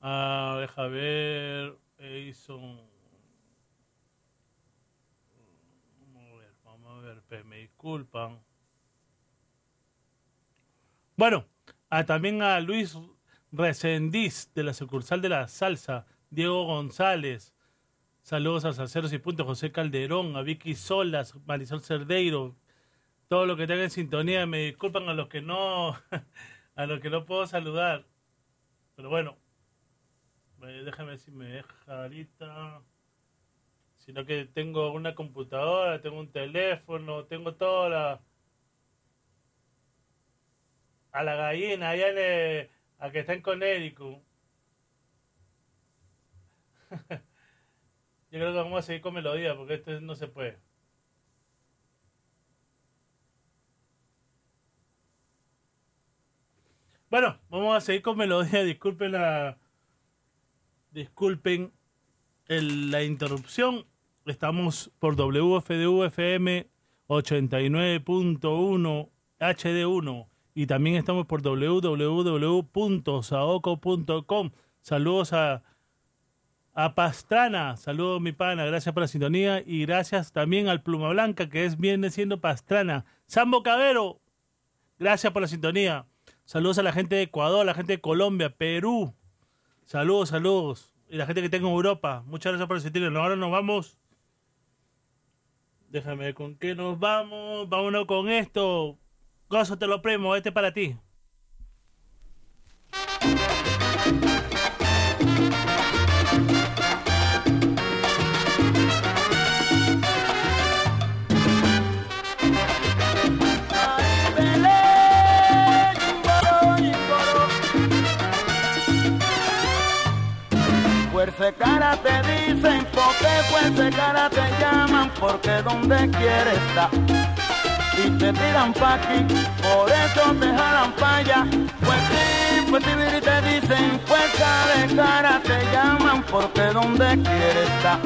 Ah, deja ver. Edison. Vamos a ver, vamos a ver. Pues, me disculpan. Bueno, a, también a Luis Resendiz de la sucursal de la Salsa. Diego González. Saludos a Salseros y punto. José Calderón. A Vicky Sola. Marisol Cerdeiro. Todo lo que tenga en sintonía. Me disculpan a los que no, a los que no puedo saludar. Pero bueno. Déjame ver si me deja ahorita. Sino que tengo una computadora, tengo un teléfono, tengo toda la... A la gallina, allá le... a que está en Connecticut. Yo creo que vamos a seguir con melodía porque esto no se puede. Bueno, vamos a seguir con melodía, disculpen la... Disculpen el, la interrupción. Estamos por W F D U F M ochenta y nueve punto uno H D uno y también estamos por doble u doble u doble u punto saoco punto com. Saludos a, a Pastrana. Saludos, mi pana. Gracias por la sintonía y gracias también al Pluma Blanca, que es viene siendo Pastrana. Sambo Cabero, gracias por la sintonía. Saludos a la gente de Ecuador, a la gente de Colombia, Perú. Saludos, saludos. Y la gente que tengo en Europa, muchas gracias por sentirnos. Ahora nos vamos. Déjame ver con qué nos vamos. Vámonos con esto. Gózatelo, primo. Este es para ti. Fuerza cara te dicen, porque fuerza cara te llaman, porque donde quieres está. Y te tiran pa' aquí, por eso te jalan pa' allá. Pues sí, pues sí, te dicen, fuerza de cara te llaman, porque donde quieres está.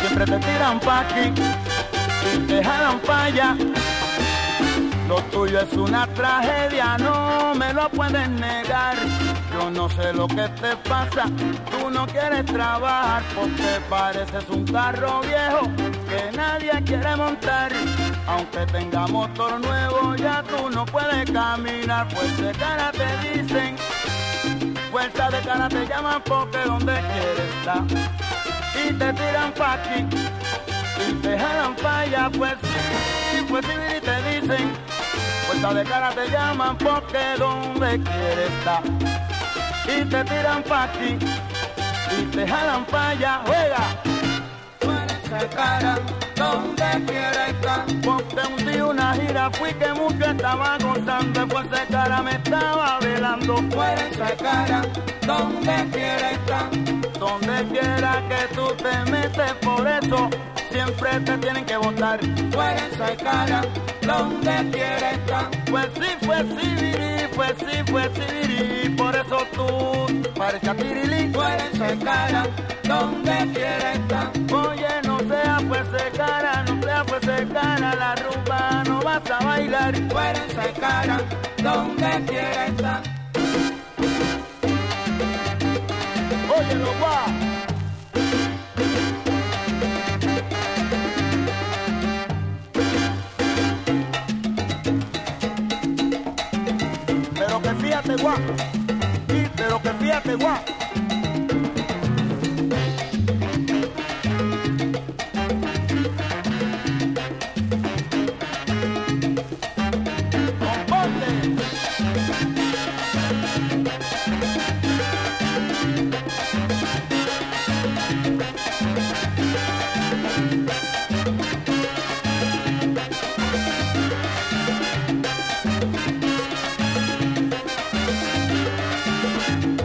Siempre te tiran pa' aquí, y te jalan pa' allá. Lo tuyo es una tragedia, no me lo puedes negar. Yo no sé lo que te pasa, tú no quieres trabajar, porque pareces un carro viejo que nadie quiere montar. Aunque tenga motor nuevo, ya tú no puedes caminar. Fuerza de cara te dicen, fuerza de cara te llaman, porque donde quieres está. Y te tiran pa' aquí, y te jalan pa' allá. Pues sí, pues sí, y te dicen, fuerza de cara te llaman, porque donde quieres está. Y te tiran pa' aquí, y te jalan pa' allá, juega. Fuerza cara, donde quiera estar. Porque un día una gira fui que mucho estaba gozando, fuerza cara me estaba velando. Fuerza cara, donde quiera estar. Donde quiera que tú te metes, por eso siempre te tienen que botar. Fuerza cara, donde quiera estar. Pues sí, pues sí, virí, pues sí, pues sí, virí. Por eso tú pareces a Tirilí. Fuerza cara, donde quiera estar. Oye, no sea fuerza cara, no sea fuerza cara, la rumba no vas a bailar. Fuerza cara, donde quiera estar. Oye, lo va. Fíjate guau, sí, pero que fíjate guau.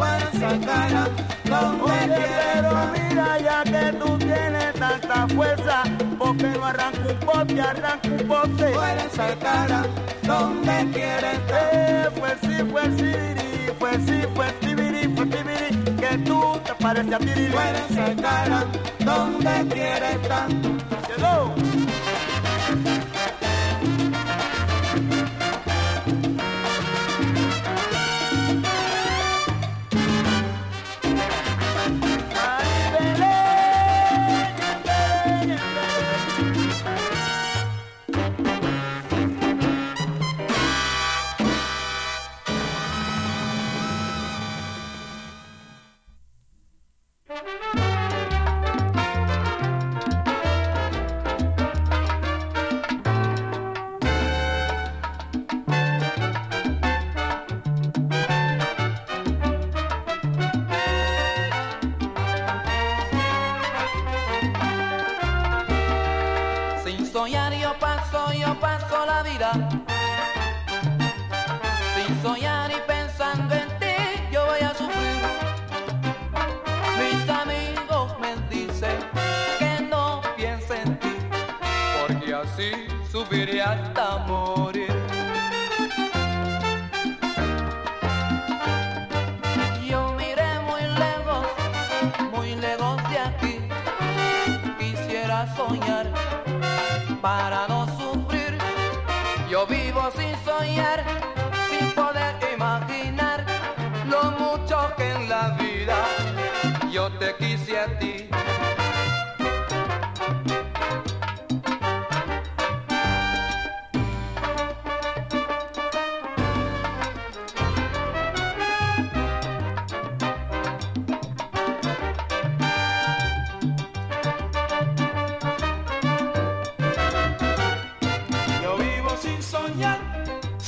Fuerza cara, donde quiero. Mira, ya que tú tienes tanta fuerza, porque no arranco un pote, arranco un pote. Fuera esa cara, donde quieres. Eh, pues sí, pues sí, pues sí, pues tibiri, pues tibiri, que tú te pareces a tibiri. Fuera esa cara, donde quieres tanto. Llegó.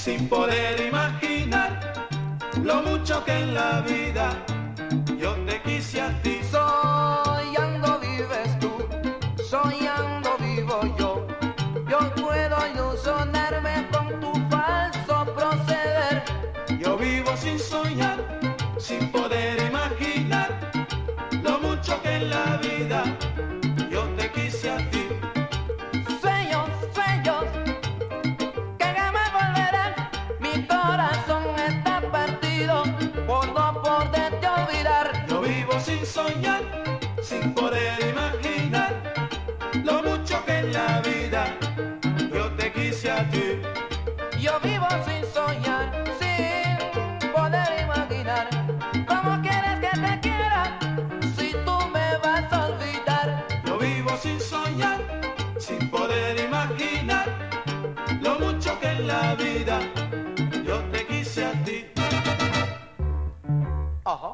Sin poder imaginar lo mucho que en la vida yo te quise a ti. Soñando vives tú, soñando vivo yo. Yo puedo ilusionarme con tu falso proceder. Yo vivo sin soñar, sin poder imaginar lo mucho que en la vida yo te quise a ti. Soñar sin poder imaginar lo mucho que en la vida yo te quise a ti. Yo vivo sin soñar, sin poder imaginar. ¿Cómo quieres que te quiera si tú me vas a olvidar? Yo vivo sin soñar, sin poder imaginar lo mucho que en la vida yo te quise a ti. Ajá.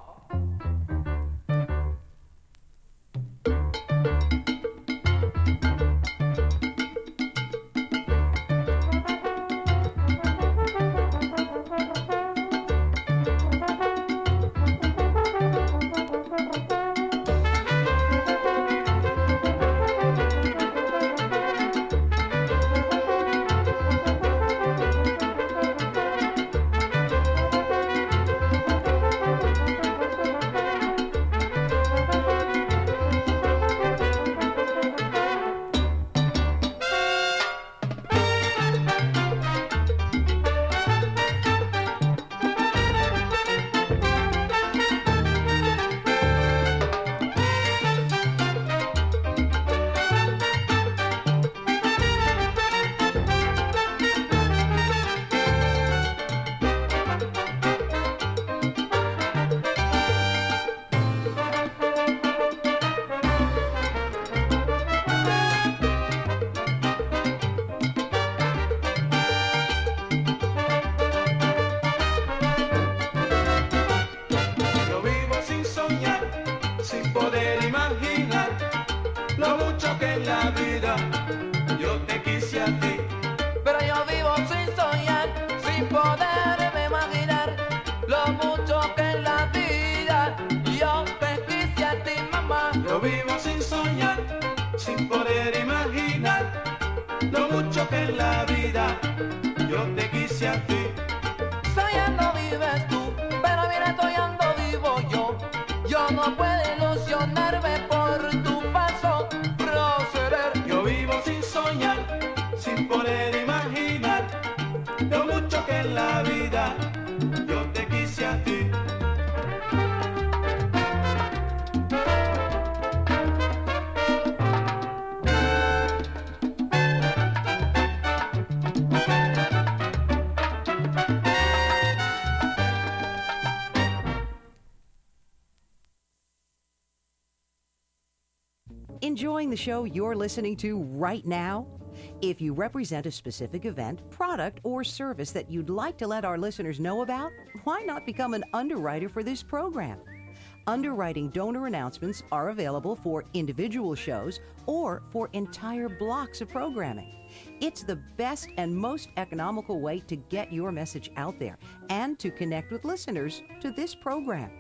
Soñando vives tú, pero mira, soñando vivo yo. Enjoying the show you're listening to right now? If you represent a specific event, product, or service that you'd like to let our listeners know about, why not become an underwriter for this program? Underwriting donor announcements are available for individual shows or for entire blocks of programming. It's the best and most economical way to get your message out there and to connect with listeners to this program.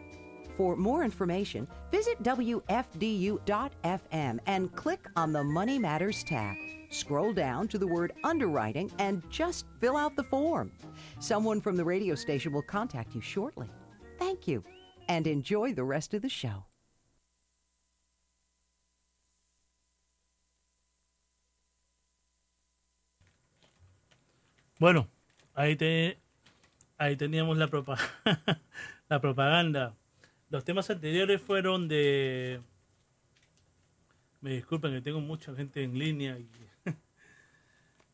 For more information, visit W F D U dot F M and click on the Money Matters tab. Scroll down to the word underwriting and just fill out the form. Someone from the radio station will contact you shortly. Thank you, and enjoy the rest of the show. Bueno, ahí, te, ahí teníamos la, propa la propaganda. Los temas anteriores fueron de... Me disculpen que tengo mucha gente en línea. Y...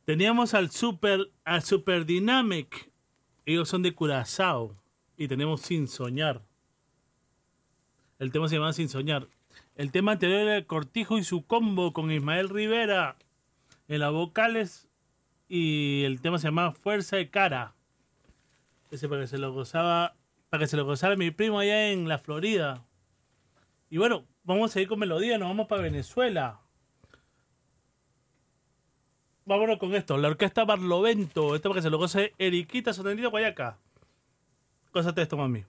teníamos al Super, a Super Dynamic. Ellos son de Curazao. Y tenemos Sin Soñar. El tema se llama Sin Soñar. El tema anterior era Cortijo y su combo con Ismael Rivera en las vocales. Y el tema se llama Fuerza de Cara. Ese para que se lo gozaba... para que se lo gozara mi primo allá en la Florida. Y bueno, vamos a seguir con melodía, nos vamos para Venezuela. Vámonos con esto, la orquesta Barlovento. Esto para que se lo goce Eriquita Sonerita Guayaca. Gózate esto, mami.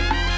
Oh,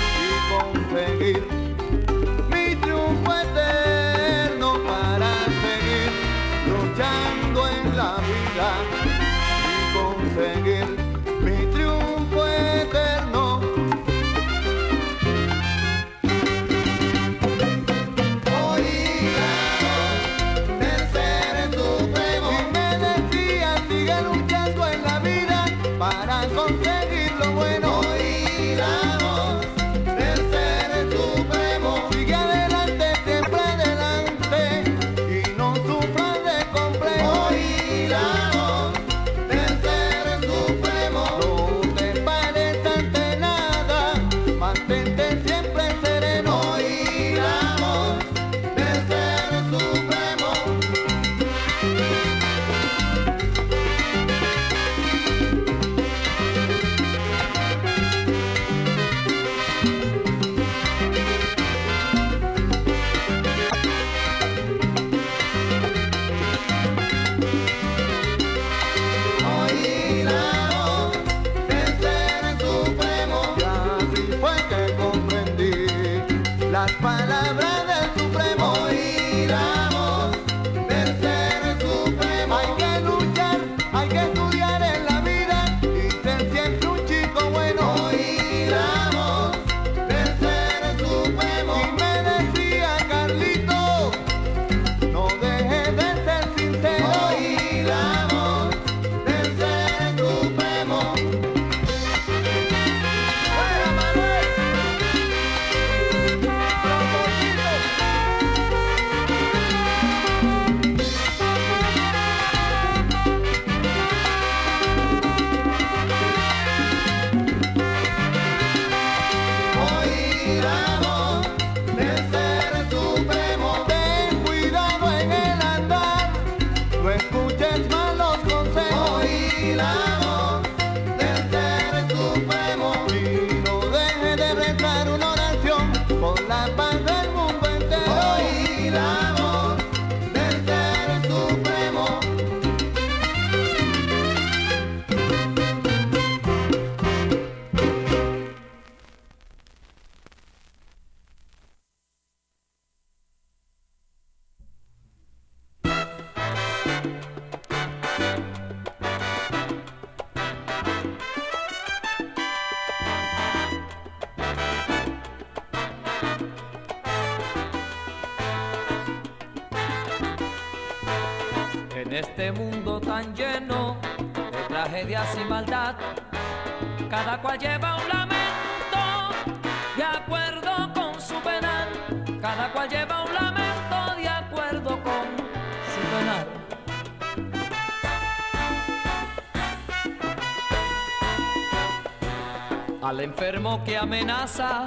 Que amenaza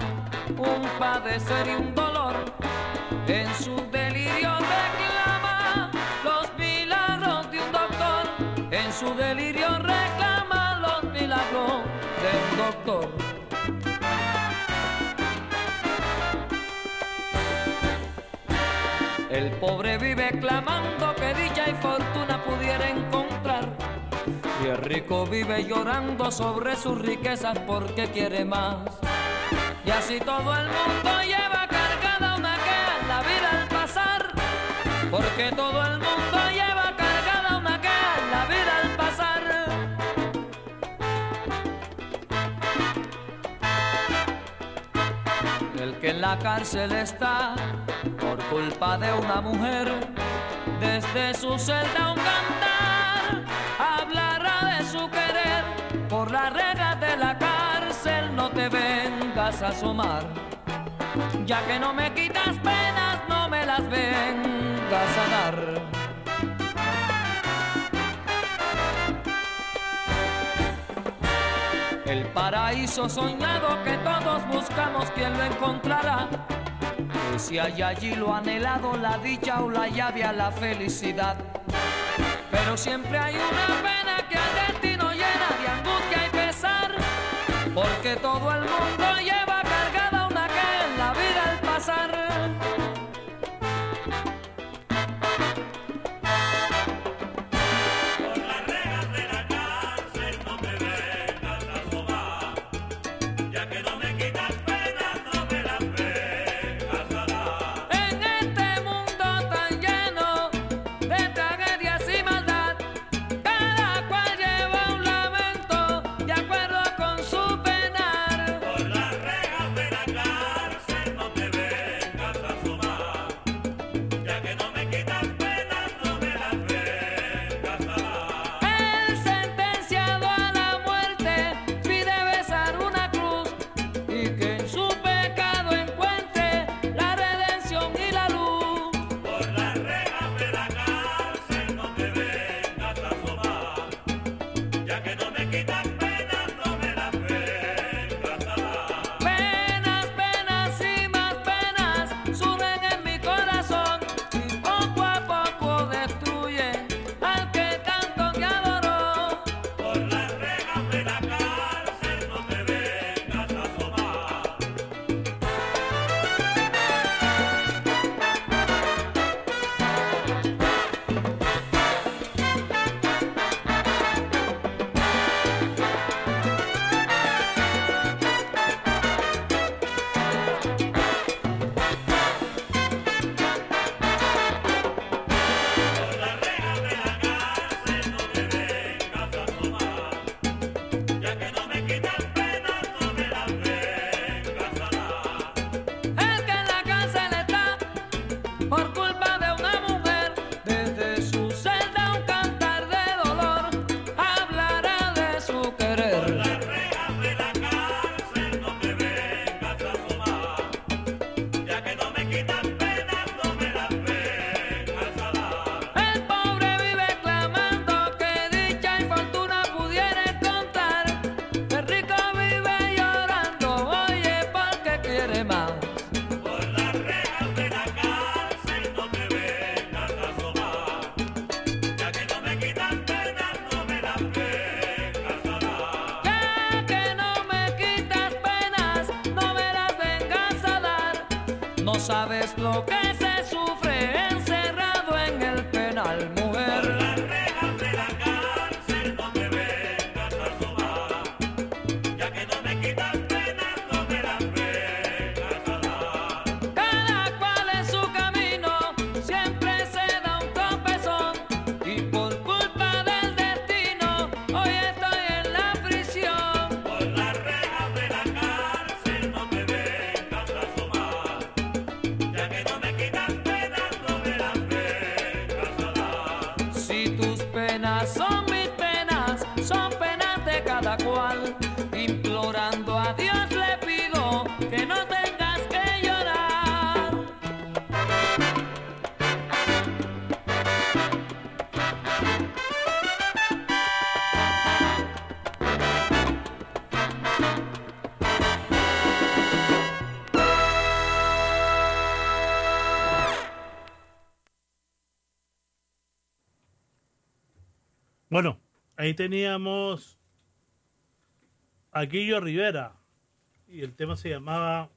un padecer y un dolor, en su delirio reclama los milagros de un doctor, en su delirio reclama los milagros de un doctor. El pobre vive clamando que dicha y fortuna pudiera encontrar, y el rico vive llorando sobre sus riquezas porque quiere más. Y así todo el mundo lleva cargada una queja en la vida al pasar, porque todo el mundo lleva cargada una queja en la vida al pasar. El que en la cárcel está por culpa de una mujer, desde su celda un cantar hablará de su querer. Por la regla de la cárcel no te vengas a asomar, ya que no me quitas penas, no me las vengas a dar. El paraíso soñado que todos buscamos, ¿quién lo encontrará? Y si hay allí lo anhelado, la dicha o la llave a la felicidad. Pero siempre hay una pena que al destino llena de angustia y pesar, porque todo el mundo lleva cargada una queja en la vida al pasar. Por las rejas de la cárcel no me vengas a asomar, ya que no me quitas penas, no me las vengas a dar. En este mundo tan lleno de tragedias y maldad, cada cual lleva un lamento de acuerdo con su penar. Por las rejas es lo que se sufre encerrado en el penal, mujer. Por las rejas de la cárcel no te vengas a asomar, ya que no me quitas penas, no me las vengas a dar. Cada cual en su camino siempre se da un tropezón, y por culpa del destino hoy estoy en la prisión. Por las rejas de la cárcel no te vengas a asomar, ya que no me quitas penas, no me las vengas a dar. Si tus penas son mis penas, son penas de cada cual, implorando a Dios le pido que no te Bueno, ahí teníamos a Guillo Rivera y el tema se llamaba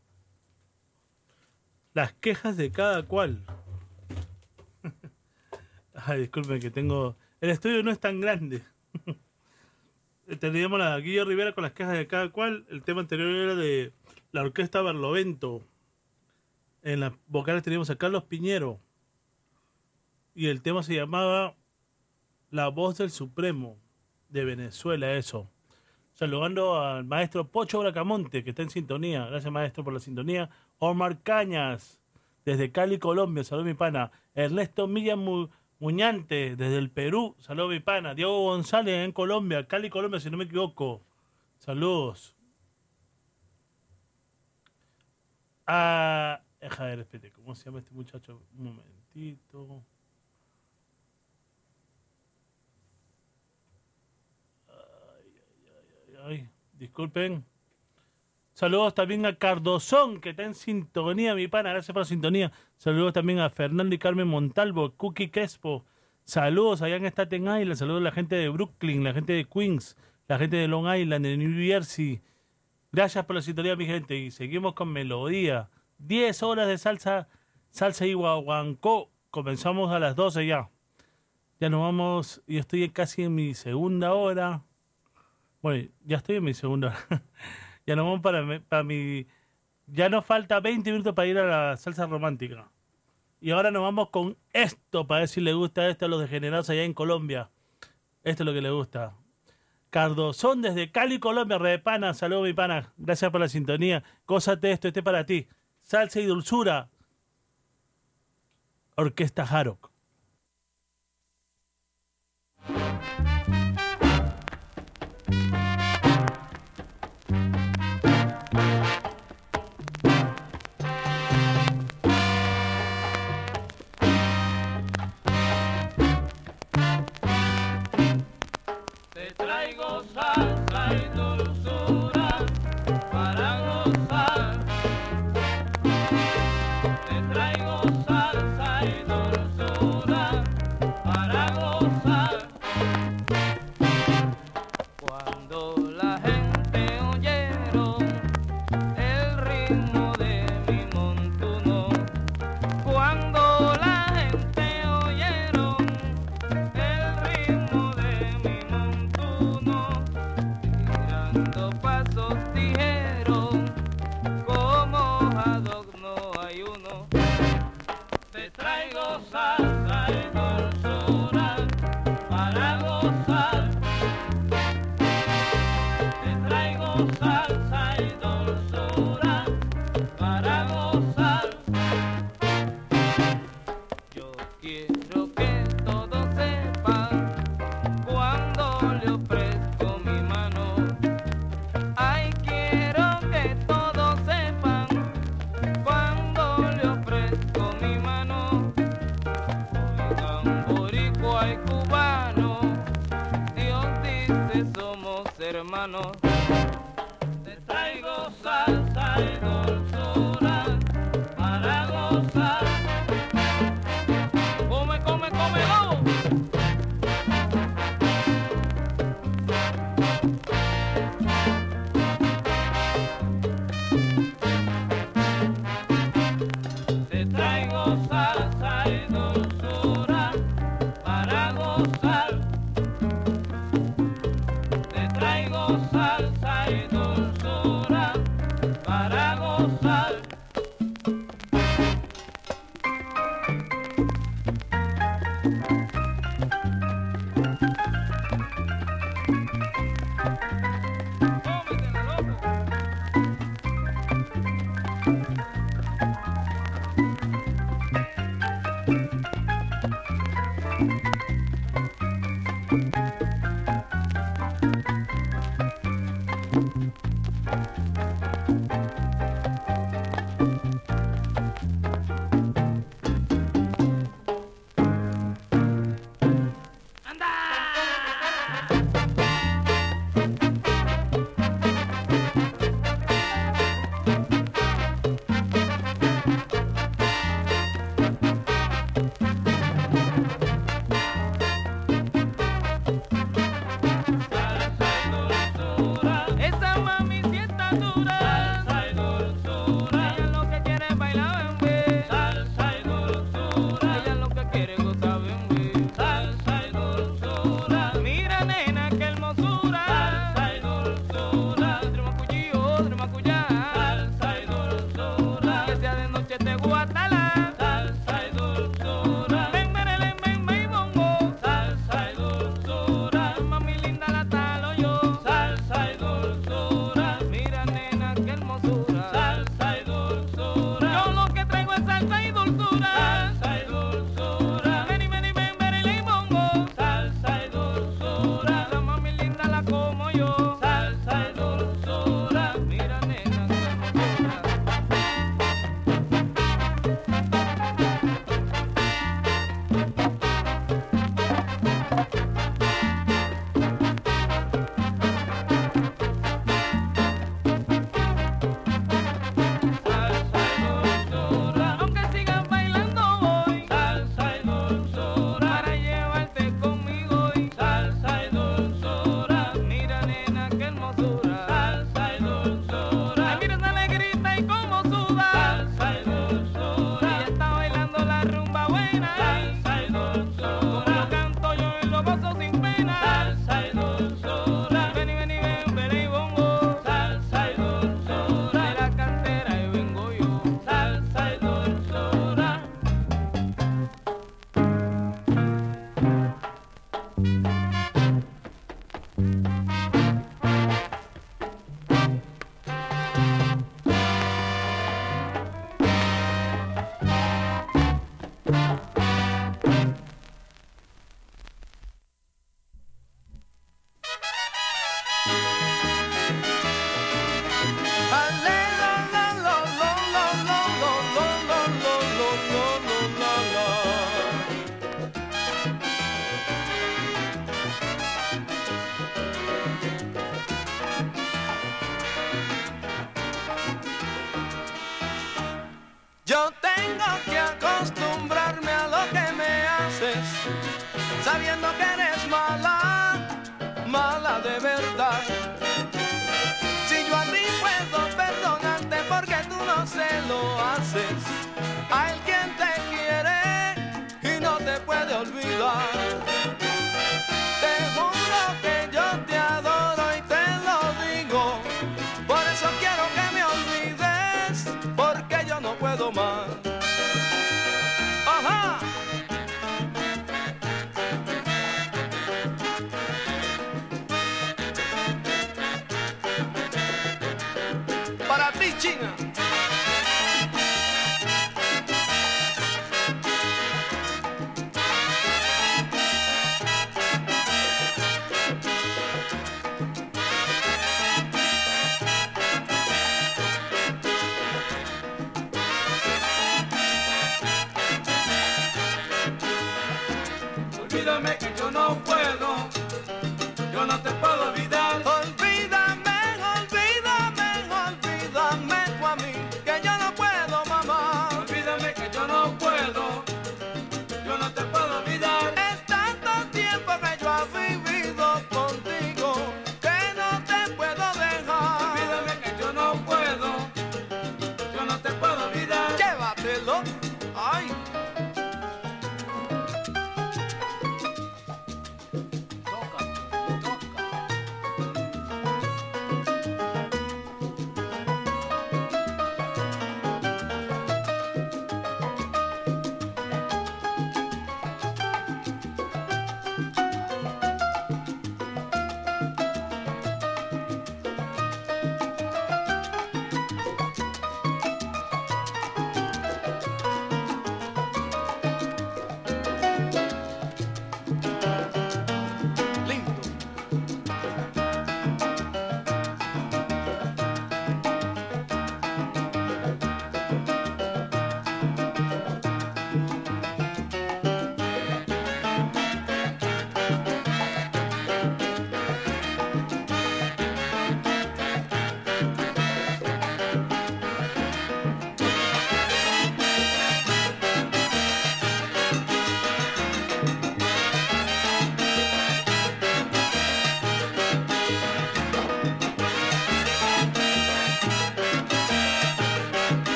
Las quejas de cada cual. Ay, disculpen que tengo... El estudio no es tan grande. Teníamos a Guillo Rivera con Las quejas de cada cual. El tema anterior era de la orquesta Barlovento. En las vocales teníamos a Carlos Piñero. Y el tema se llamaba... La voz del Supremo de Venezuela, eso. Saludando al maestro Pocho Bracamonte, que está en sintonía. Gracias, maestro, por la sintonía. Omar Cañas, desde Cali, Colombia. Saludos, mi pana. Ernesto Millán Mu- Muñante, desde el Perú. Saludos, mi pana. Diego González, en Colombia. Cali, Colombia, si no me equivoco. Saludos. Ah, deja de respetar. ¿Cómo se llama este muchacho? Un momentito. Ay, disculpen. Saludos también a Cardozón, que está en sintonía, mi pana. Gracias por la sintonía. Saludos también a Fernando y Carmen Montalvo, Cookie Crespo. Saludos allá en Staten Island. Saludos a la gente de Brooklyn, la gente de Queens, la gente de Long Island, de New Jersey. Gracias por la sintonía, mi gente. Y seguimos con melodía. diez horas de salsa, salsa y guaguancó. Comenzamos a las doce ya. Ya nos vamos. Yo estoy casi en mi segunda hora. Bueno, ya estoy en mi segunda. Ya nos vamos para, para mi... Ya nos falta veinte minutos para ir a la salsa romántica. Y ahora nos vamos con esto, para ver si le gusta esto a los degenerados allá en Colombia. Esto es lo que le gusta. Cardozón desde Cali, Colombia. Repana, saludos, mi pana. Gracias por la sintonía. Gózate esto, este es para ti. Salsa y dulzura. Orquesta Jarok. Te traigo.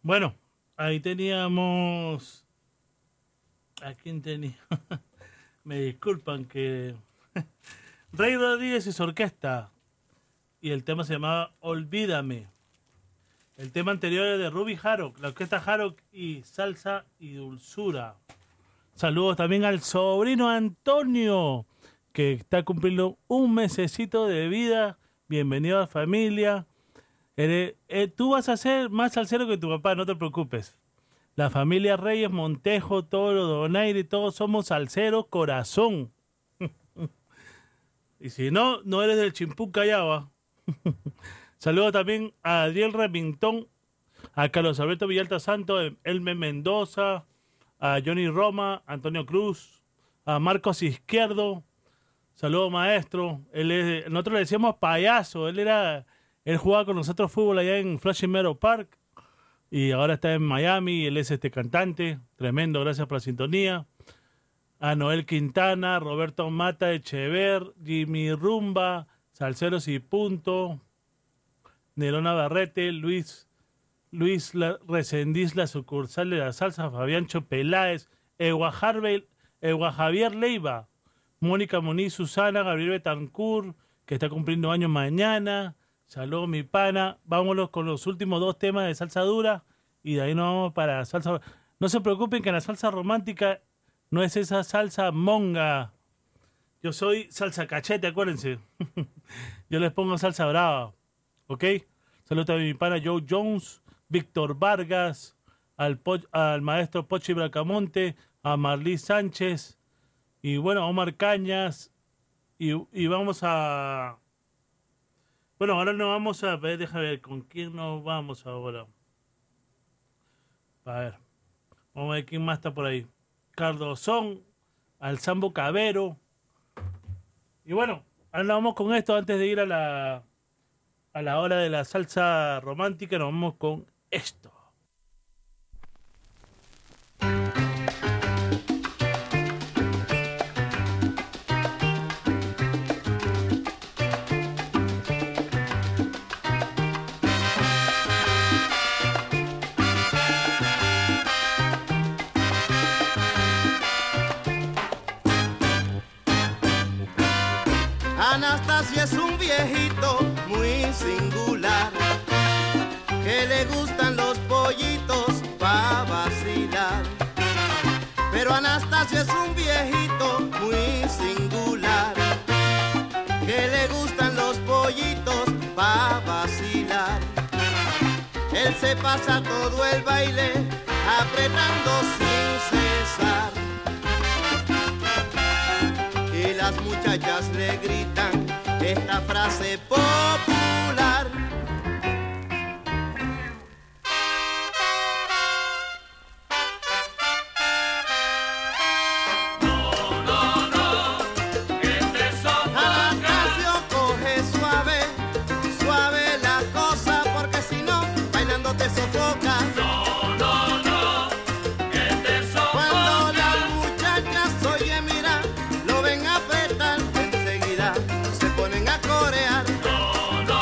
Bueno, ahí teníamos, ¿a quién tenía? Me disculpan que Rey Rodríguez y su orquesta, y el tema se llamaba Olvídame. El tema anterior es de Ruby Harrock, la orquesta Harrock y Salsa y Dulzura. Saludos también al sobrino Antonio, que está cumpliendo un mesecito de vida. Bienvenido a la familia. Eres, eh, tú vas a ser más salsero que tu papá, no te preocupes. La familia Reyes, Montejo, todos los Donaire, todos somos salseros corazón. Y si no, no eres del Chimpún Callao. Saludo también a Adriel Remington, a Carlos Alberto Villalta Santos, Elme Mendoza, a Johnny Roma, Antonio Cruz, a Marcos Izquierdo. Saludo, maestro. Él es, nosotros le decíamos payaso, él era... Él jugaba con nosotros fútbol allá en Flushing Meadow Park y ahora está en Miami. Él es este cantante, tremendo, gracias por la sintonía. A Noel Quintana, Roberto Mata Echever, Jimmy Rumba, Salseros y punto, Nerón Navarrete, Luis, Luis la, Resendiz, la sucursal de la salsa, Fabiancho Peláez, Ewa, Harvey, Ewa Javier Leiva, Mónica Muniz, Susana, Gabriel Betancourt, que está cumpliendo años mañana. Saludos, mi pana. Vámonos con los últimos dos temas de salsa dura y de ahí nos vamos para salsa. No se preocupen que la salsa romántica no es esa salsa monga. Yo soy salsa cachete, acuérdense. Yo les pongo salsa brava, ¿ok? Saludos a mi pana Joe Jones, Víctor Vargas, al, po- al maestro Pochi Bracamonte, a Marlí Sánchez y bueno, a Omar Cañas y, y vamos a... Bueno, ahora nos vamos a ver, déjame ver, ¿con quién nos vamos ahora? A ver, vamos a ver quién más está por ahí. Cardozón, al Sambo Cabero. Y bueno, ahora nos vamos con esto antes de ir a la, a la hora de la salsa romántica, nos vamos con esto. Anastasia es un viejito muy singular, que le gustan los pollitos pa' vacilar. Pero Anastasia es un viejito muy singular, que le gustan los pollitos pa' vacilar. Él se pasa todo el baile apretando sin cesar. Las muchachas le gritan esta frase popular. No, no, no, este son. Anastasio coge suave, suave la cosa, porque si no, bailando te sofocas. No. Corear. No, no.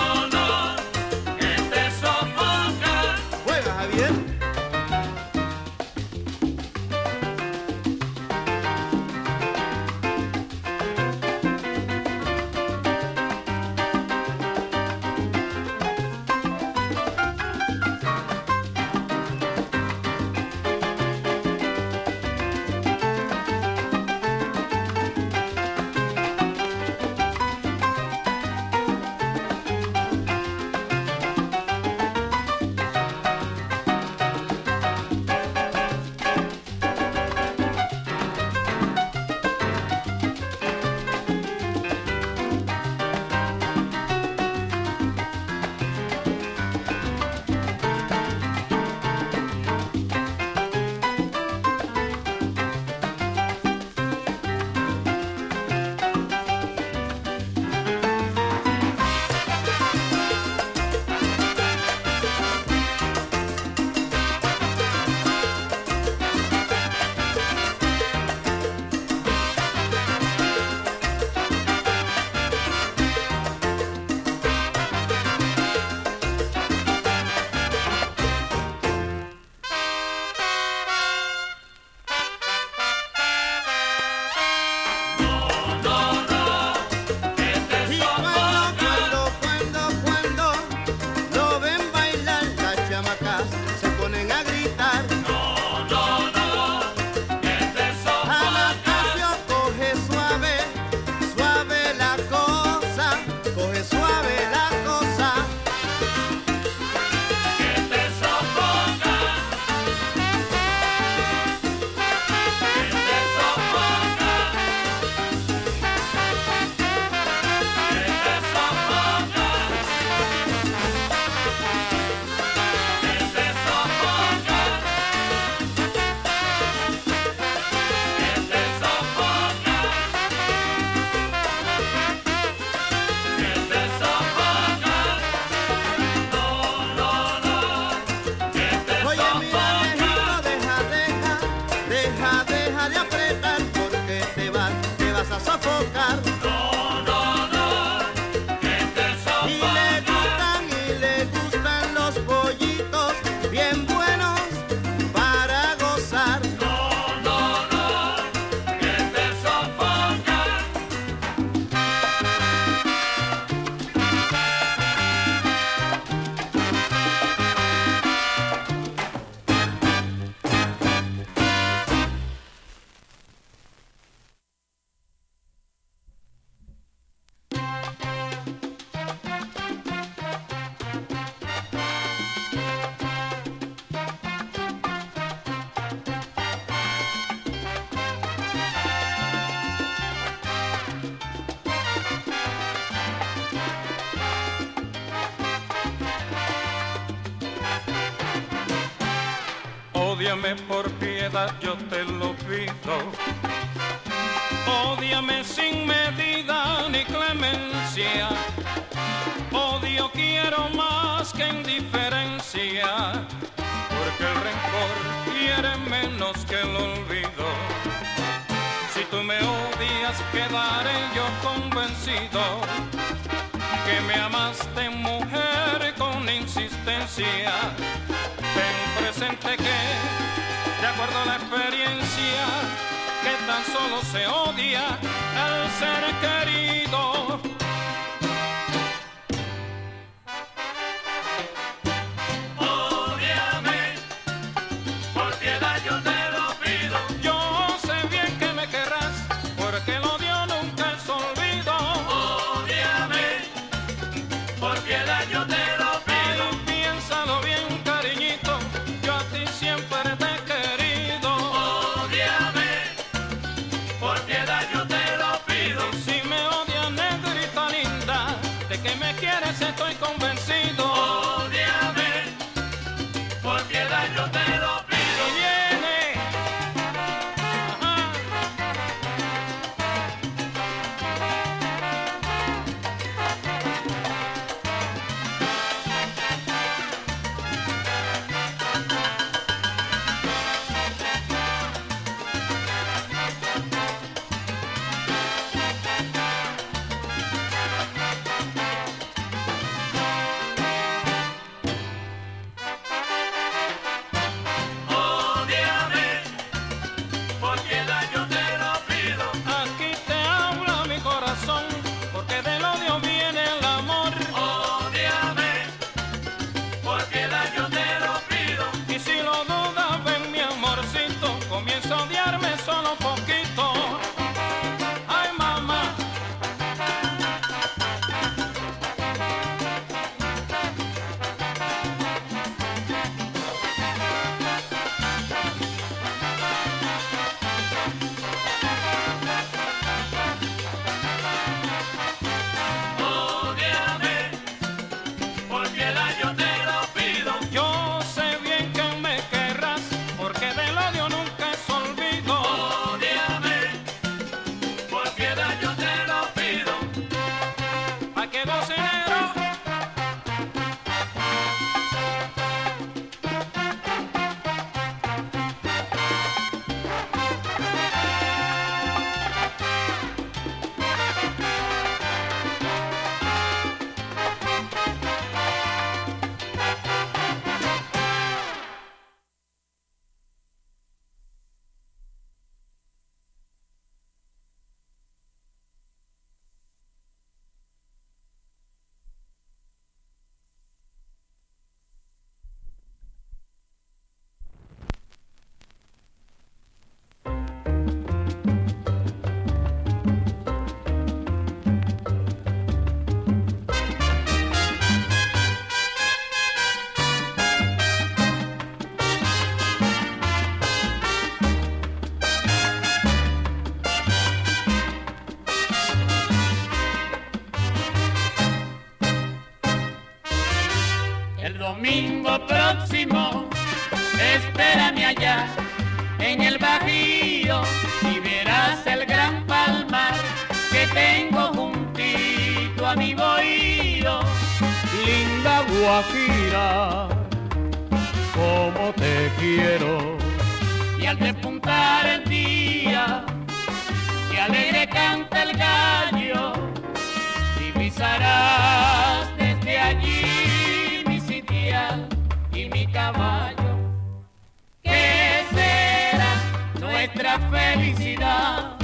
Ódiame por piedad, yo te lo pido. Ódiame sin medida ni clemencia. Odio quiero más que indiferencia, porque el rencor quiere menos que el olvido. Si tú me odias, quedaré yo convencido que me amaste, mujer, con insistencia. Ten presente que, de acuerdo a la experiencia, que tan solo se odia al ser querido. Domingo próximo, espérame allá en el Bajío y verás el gran palmar que tengo juntito a mi bohío. Linda Guajira, cómo te quiero. Y al despuntar el día, que alegre canta el gallo, divisarás desde allí y mi caballo. ¿Qué será nuestra felicidad?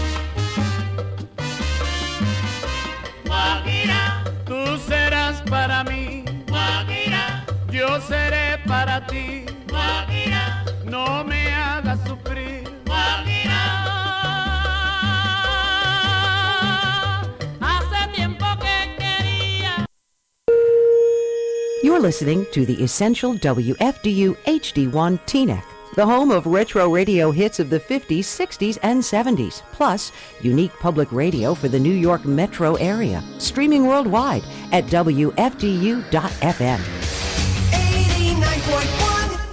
Guajira, tú serás para mí. Guajira, yo seré para ti. Guajira, no me hagas sufrir. Guajira, hace tiempo que quería. You're listening to the Essential W F D U H D one Teaneck, the home of retro radio hits of the fifties, sixties, and seventies, plus unique public radio for the New York metro area, streaming worldwide at W F D U dot F M. eighty-nine point one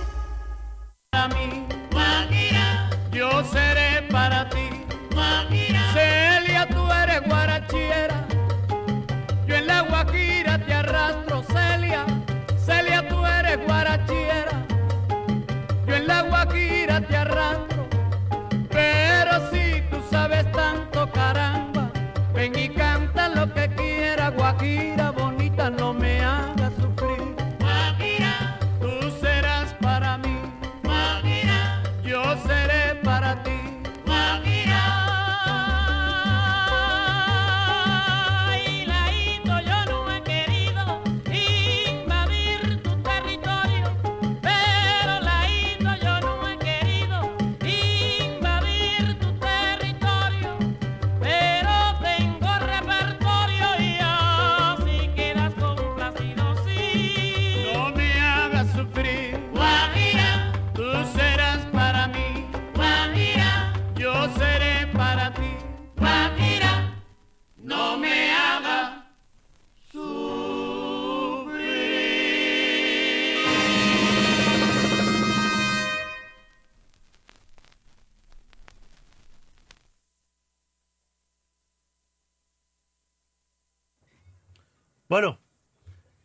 Bueno,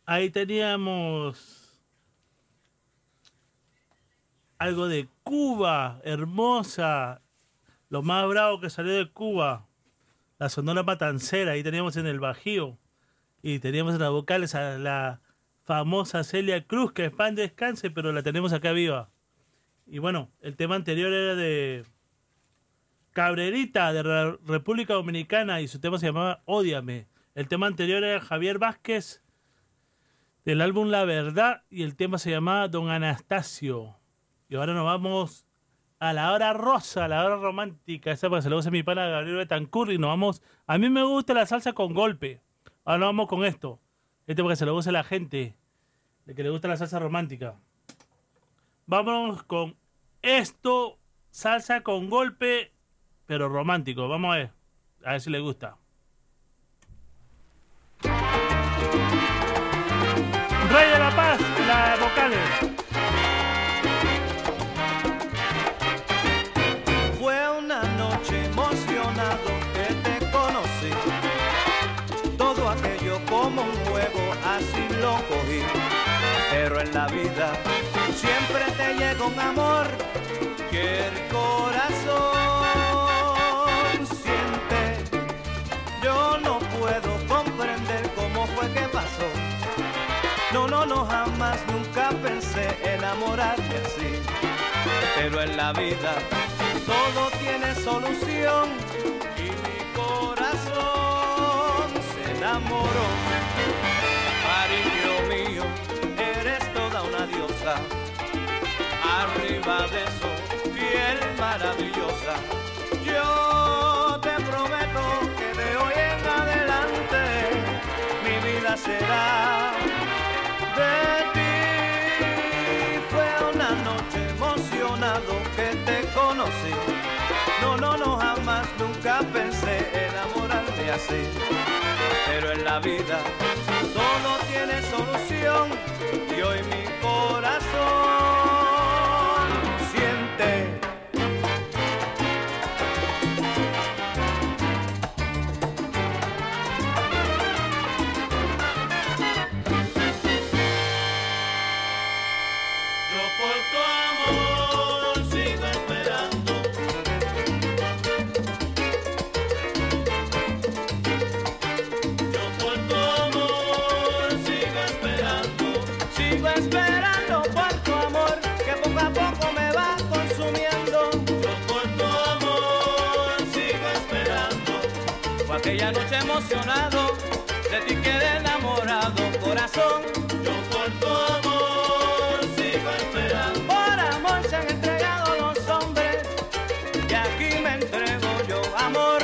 ahí teníamos algo de Cuba, hermosa, lo más bravo que salió de Cuba, la Sonora Matancera. Ahí teníamos en el Bajío, y teníamos en las vocales a la famosa Celia Cruz, que en paz descanse, pero la tenemos acá viva. Y bueno, el tema anterior era de Cabrerita, de la República Dominicana, y su tema se llamaba Ódiame. El tema anterior era Javier Vázquez, del álbum La Verdad, y el tema se llamaba Don Anastasio. Y ahora nos vamos a la hora rosa, a la hora romántica. Esa para saludos a mi pana Gabriel Betancourt, y nos vamos... A mí me gusta la salsa con golpe. Ahora nos vamos con esto. Este porque se lo gusta a la gente, de que le gusta la salsa romántica. Vámonos con esto, salsa con golpe, pero romántico. Vamos a ver, a ver si le gusta. Rey de la Paz, las vocales. Fue una noche emocionado que te conocí. Todo aquello como un juego, así lo cogí. Pero en la vida siempre te llega un amor que el corazón siente. Yo no puedo comprender cómo fue que pasó. No, no, no, jamás, nunca pensé enamorarme así. Pero en la vida todo tiene solución y mi corazón se enamoró. Cariño mío, eres toda una diosa. Arriba de eso, fiel, maravillosa. Yo te prometo que de hoy en adelante mi vida será de ti. Fue una noche emocionado que te conocí. No, no, no, jamás, nunca pensé enamorarme así. Pero en la vida todo tiene solución y hoy mi corazón siente. Yo por tu amor sigo esperando. Yo por tu amor sigo esperando. Sigo esperando por tu amor que poco a poco me va consumiendo. Yo por tu amor sigo esperando. Fue aquella noche emocionado, de ti quedé enamorado, corazón. Yo por tu amor sigo esperando. Por amor se han entregado los hombres, y aquí me entrego yo, amor.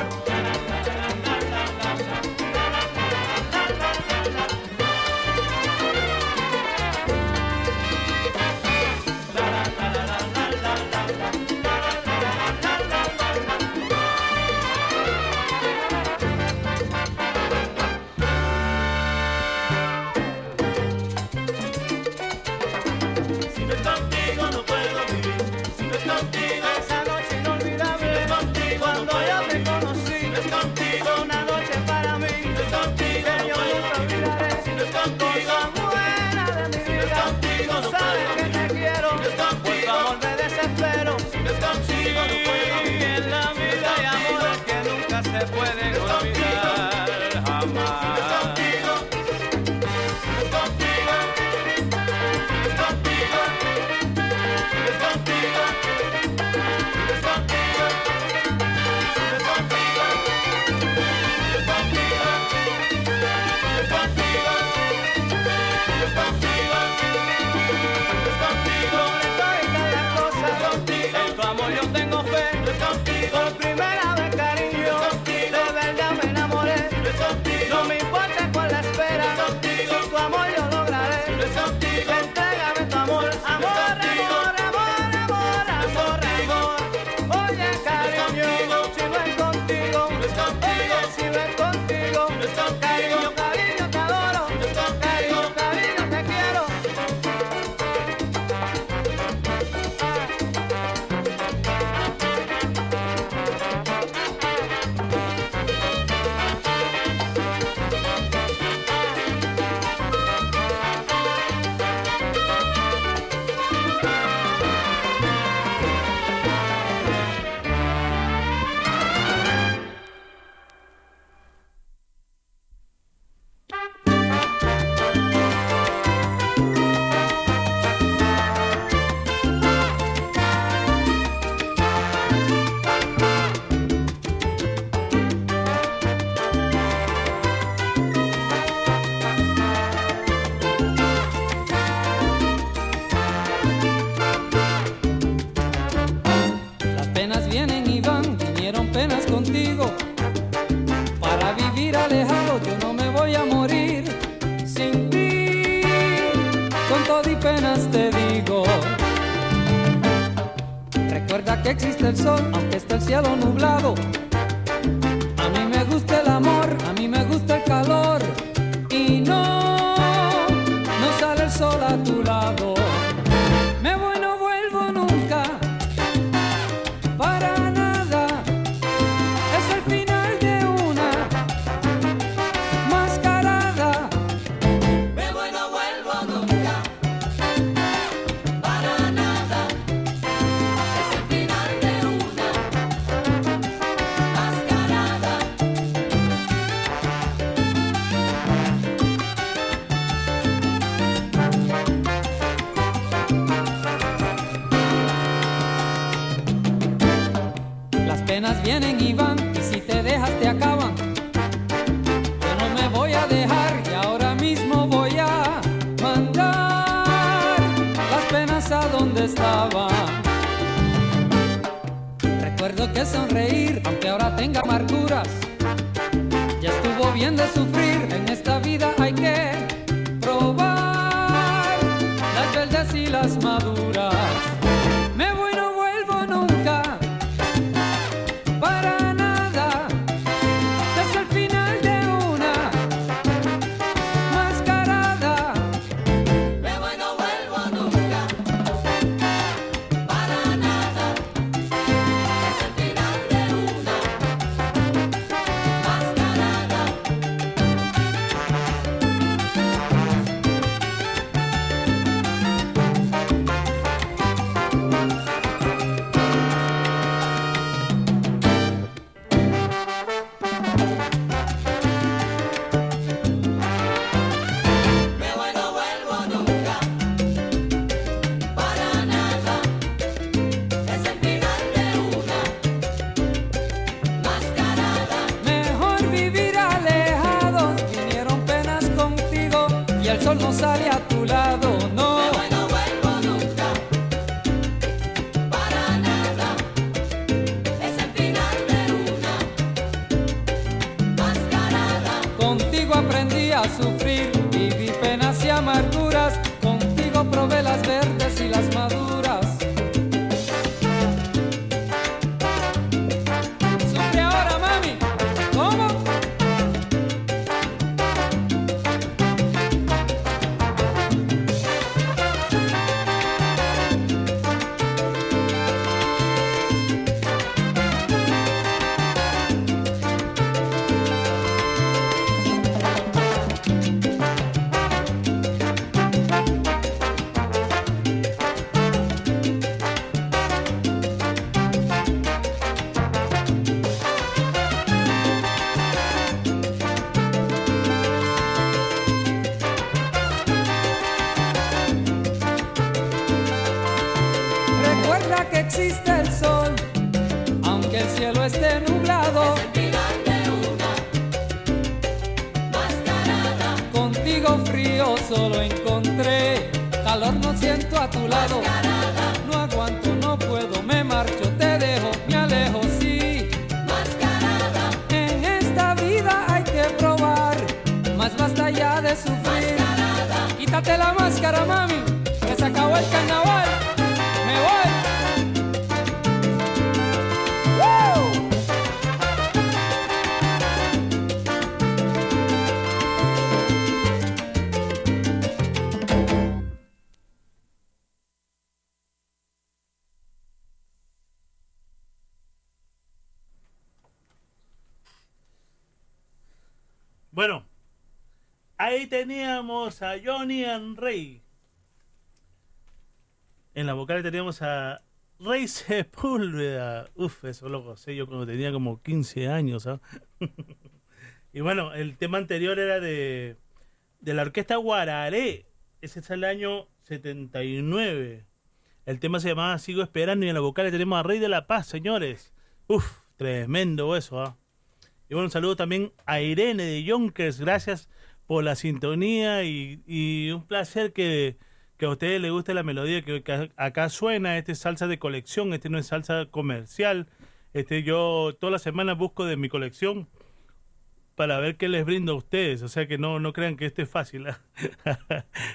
penas te digo. Recuerda que existe el sol, aunque está el cielo nublado. A mí me gusta el amor, a mí me gusta el calor. Y no, no sale el sol a tu lado. Me voy, no vuelvo nunca, para nada. Es el final de una mascarada. Me voy, no vuelvo nunca, para nada. Es el final de una mascarada. Penas vienen y van, y si te dejas te acaban. Yo no me voy a dejar y ahora mismo voy a mandar las penas a donde estaban. Recuerdo que sonreír, aunque ahora tenga amarguras, ya estuvo bien de sufrir. En esta vida hay que probar las verdes y las maduras. Me voy, no vuelvo nunca. Bueno, ahí teníamos a Johnny and Rey. En la vocal teníamos a Rey Sepúlveda. Uf, eso lo gocé yo cuando tenía como quince años, ¿sabes? Y bueno, el tema anterior era de, de la orquesta Guararé. Ese es el año setenta y nueve. El tema se llamaba Sigo Esperando y en la vocal tenemos a Rey de la Paz, señores. Uf, tremendo eso, ¿ah? ¿eh? Y bueno, un saludo también a Irene de Yonkers. Gracias por la sintonía y, y un placer que, que a ustedes les guste la melodía que, que acá suena. Este es salsa de colección, este no es salsa comercial. Este yo todas las semanas busco de mi colección para ver qué les brindo a ustedes. O sea que no, no crean que esto es fácil.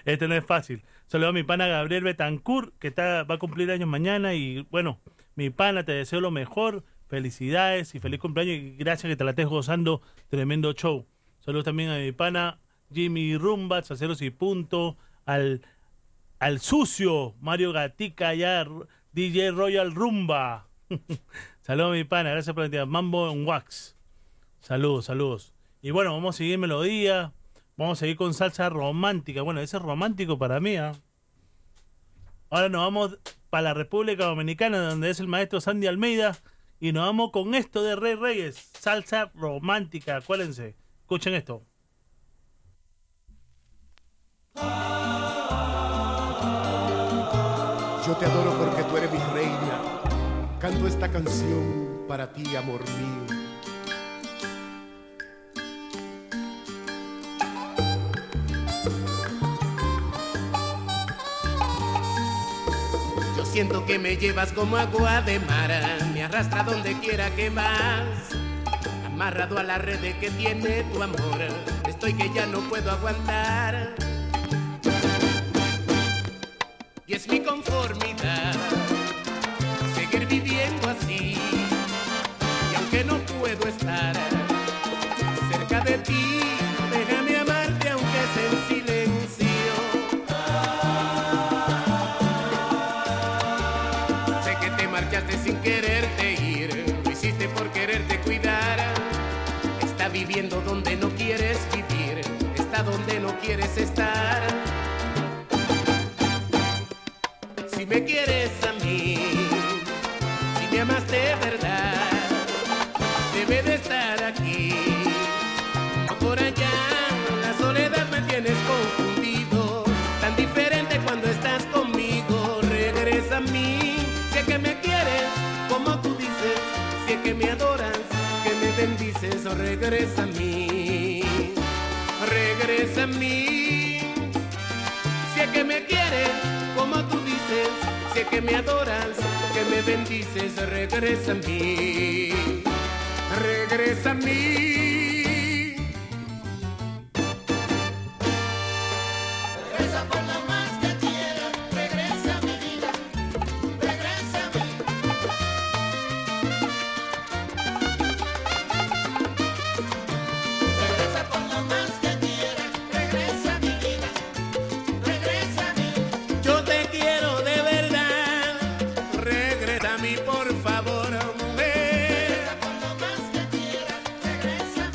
Este no es fácil. Saludo a mi pana Gabriel Betancourt, que está, va a cumplir años mañana. Y bueno, mi pana, te deseo lo mejor. Felicidades y feliz cumpleaños. Y gracias que te la estés gozando. Tremendo show. Saludos también a mi pana Jimmy Rumba, Salseros y punto. Al, al sucio Mario Gatica, allá D J Royal Rumba. Saludos a mi pana. Gracias por la entidad. Mambo en Wax. Saludos, saludos. Y bueno, vamos a seguir melodía. Vamos a seguir con salsa romántica. Bueno, ese es romántico para mí, ¿eh? Ahora nos vamos para la República Dominicana, donde es el maestro Sandy Almeida. Y nos vamos con esto de Rey Reyes. Salsa romántica. Acuérdense. Escuchen esto. Yo te adoro porque tú eres mi reina. Canto esta canción para ti, amor mío. Siento que me llevas como agua de mar, me arrastra donde quiera que vas, amarrado a la red que tiene tu amor, estoy que ya no puedo aguantar. Y es mi conformidad seguir viviendo así, y aunque no puedo estar cerca de ti, déjame amarte aunque sea en silencio. Sin quererte ir, lo hiciste por quererte cuidar. Está viviendo donde no quieres vivir, está donde no quieres estar. Si me quieres a mí, si me amas de verdad, debe de estar aquí, no por allá. La soledad me tienes confundido, tan diferente cuando estás conmigo. Regresa a mí. Que me quieres, como tú dices, si es que me adoras, que me bendices, oh, regresa a mí, regresa a mí. Si es que me quieres, como tú dices, si es que me adoras, que me bendices, oh, regresa a mí, regresa a mí. Por favor, mujer, regresa por lo más que quieras, regresa.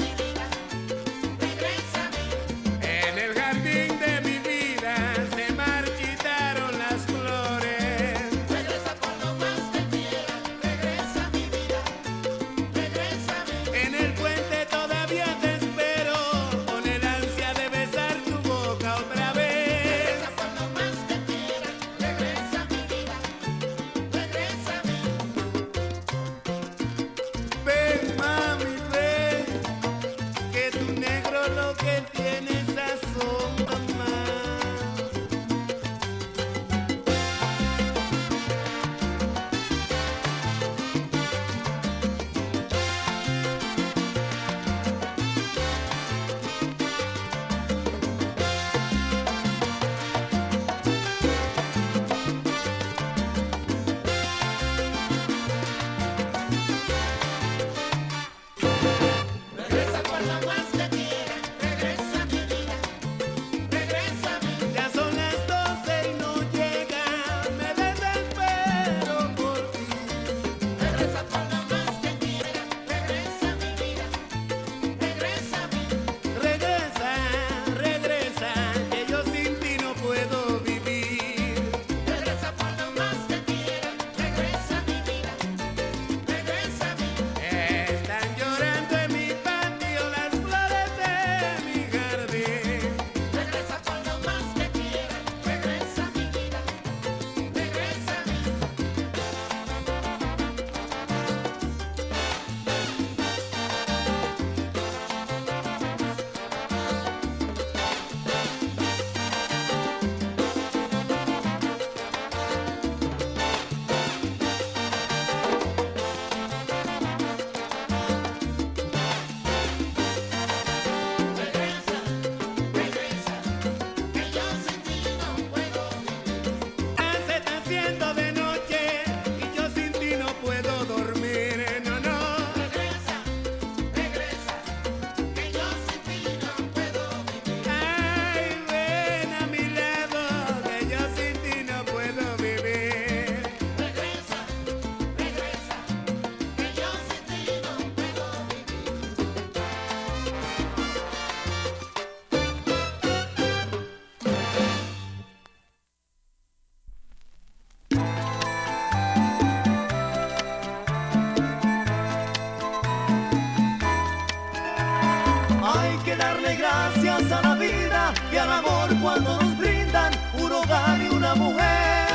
darle gracias a la vida y al amor cuando nos brindan un hogar y una mujer.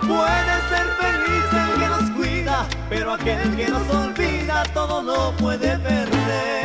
Puede ser feliz el que nos cuida, pero aquel que nos olvida todo lo puede perder.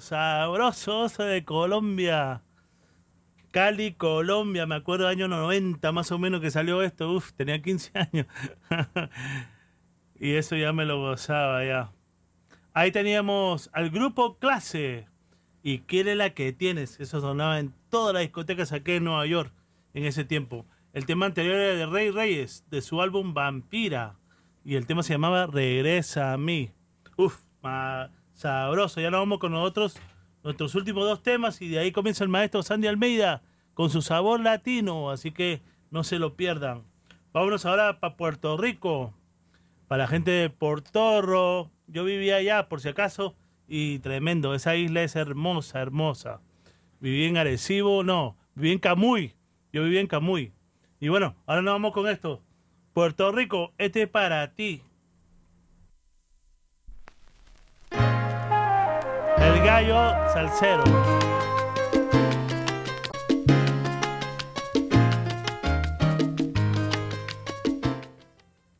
Sabrosos de Colombia, Cali, Colombia, me acuerdo del año noventa más o menos que salió esto, uff, tenía quince años y eso ya me lo gozaba ya. Ahí teníamos al grupo Clase y quiere la que tienes. Eso sonaba en todas las discotecas aquí en Nueva York en ese tiempo. El tema anterior era de Rey Reyes, de su álbum Vampira, y el tema se llamaba Regresa a mí. Uf, más sabroso. Ya lo vamos con nosotros, nuestros últimos dos temas, y de ahí comienza el maestro Sandy Almeida con su sabor latino, así que no se lo pierdan. Vámonos ahora para Puerto Rico, para la gente de Portorro. Yo vivía allá, por si acaso, y tremendo, esa isla es hermosa, hermosa. Viví en Arecibo, no, viví en Camuy, yo viví en Camuy. Y bueno, ahora nos vamos con esto. Puerto Rico, este es para ti. El gallo salsero.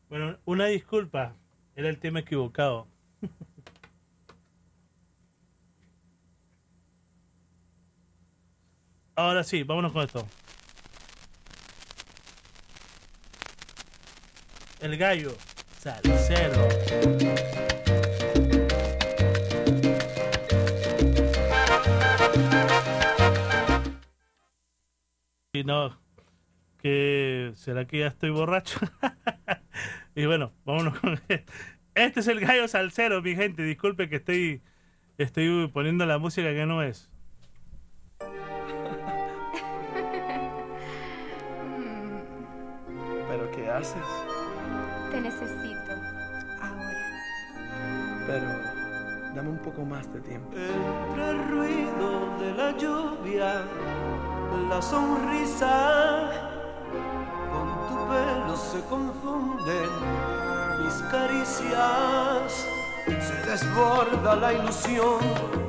Bueno, una disculpa, era el tema equivocado. Ahora sí, vámonos con esto. El gallo salsero. Y no, que será que ya estoy borracho. Y bueno, vámonos con esto. Este es el gallo salsero, mi gente. Disculpe que estoy, estoy poniendo la música que no es. ¿Pero qué haces? Te necesito ahora. Pero dame un poco más de tiempo. Entre el ruido de la lluvia, la sonrisa, con tu pelo se confunden mis caricias, se desborda la ilusión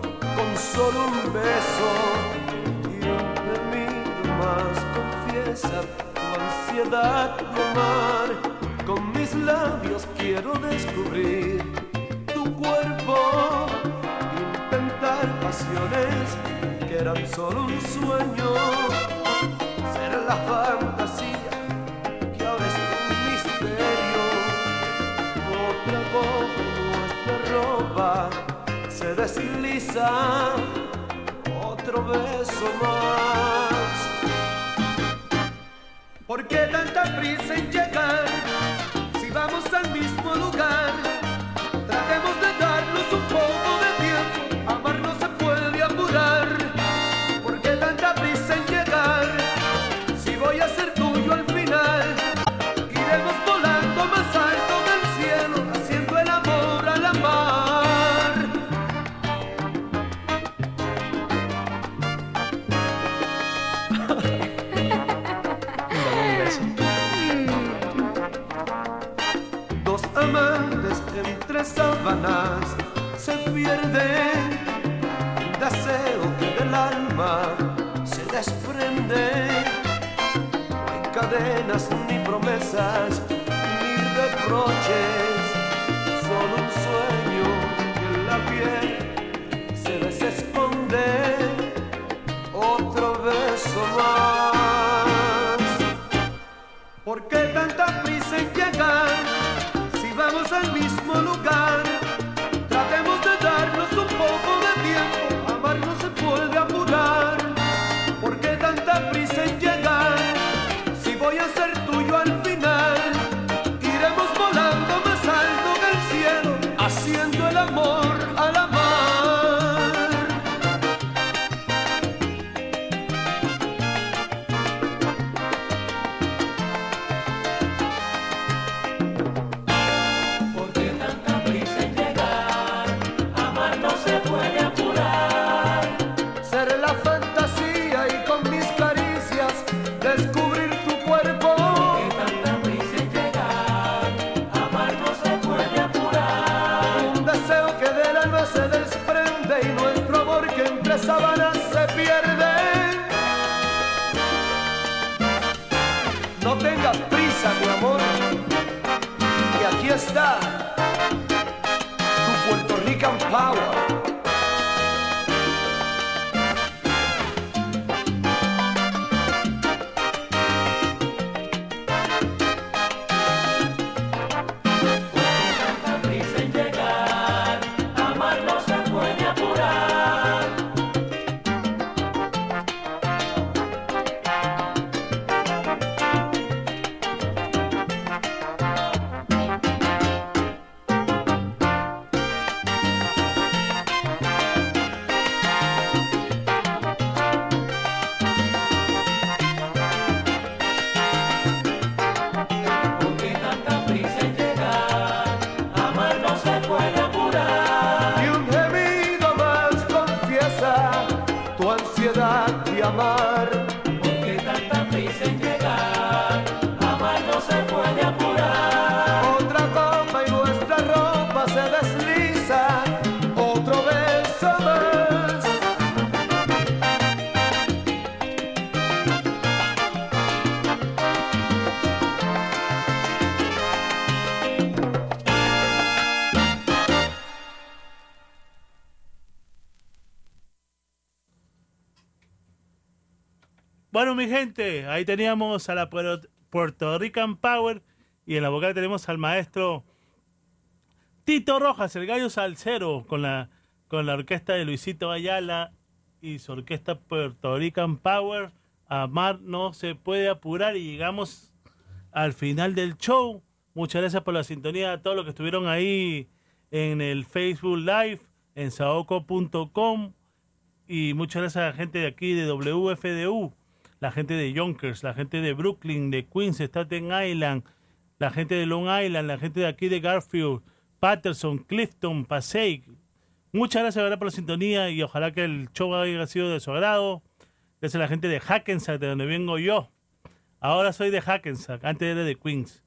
con solo un beso. Y de mí más confiesa tu ansiedad de amar. Con mis labios quiero descubrir tu cuerpo, intentar pasiones que eran solo un sueño. Será la fantasía que ahora es un misterio. Nuestra ropa se desliza, otro beso más. ¿Por qué tanta prisa en llegar? Si vamos al mismo lugar, tratemos de darnos un poco de tiempo. Amar no se puede apurar. ¿Por qué tanta prisa en llegar? Si voy a ser tuyo al final, iremos volando más alto. Sábanas se pierde un deseo que del alma se desprende. No hay cadenas ni promesas ni reproches, solo un sueño que en la piel se desesconde, otro beso más. ¿Por qué tanta prisa en llegar? Vamos al mismo lugar, tratemos de darnos un poco de tiempo, amar no se puede apurar. ¿Por qué tanta prisa en llegar? Si voy a ser tuyo al final, iremos volando más alto que el cielo, haciendo el amor a la mar. Bueno, mi gente, ahí teníamos a la Puerto Rican Power y en la vocal tenemos al maestro Tito Rojas, el gallo salsero, con la, con la orquesta de Luisito Ayala y su orquesta Puerto Rican Power. Amar no se puede apurar y llegamos al final del show. Muchas gracias por la sintonía a todos los que estuvieron ahí en el Facebook Live, en saoco punto com, y muchas gracias a la gente de aquí de W F D U, la gente de Yonkers, la gente de Brooklyn, de Queens, Staten Island, la gente de Long Island, la gente de aquí de Garfield, Patterson, Clifton, Passaic. Muchas gracias, ¿verdad?, por la sintonía y ojalá que el show haya sido de su agrado. Gracias a la gente de Hackensack, de donde vengo yo. Ahora soy de Hackensack, antes era de Queens.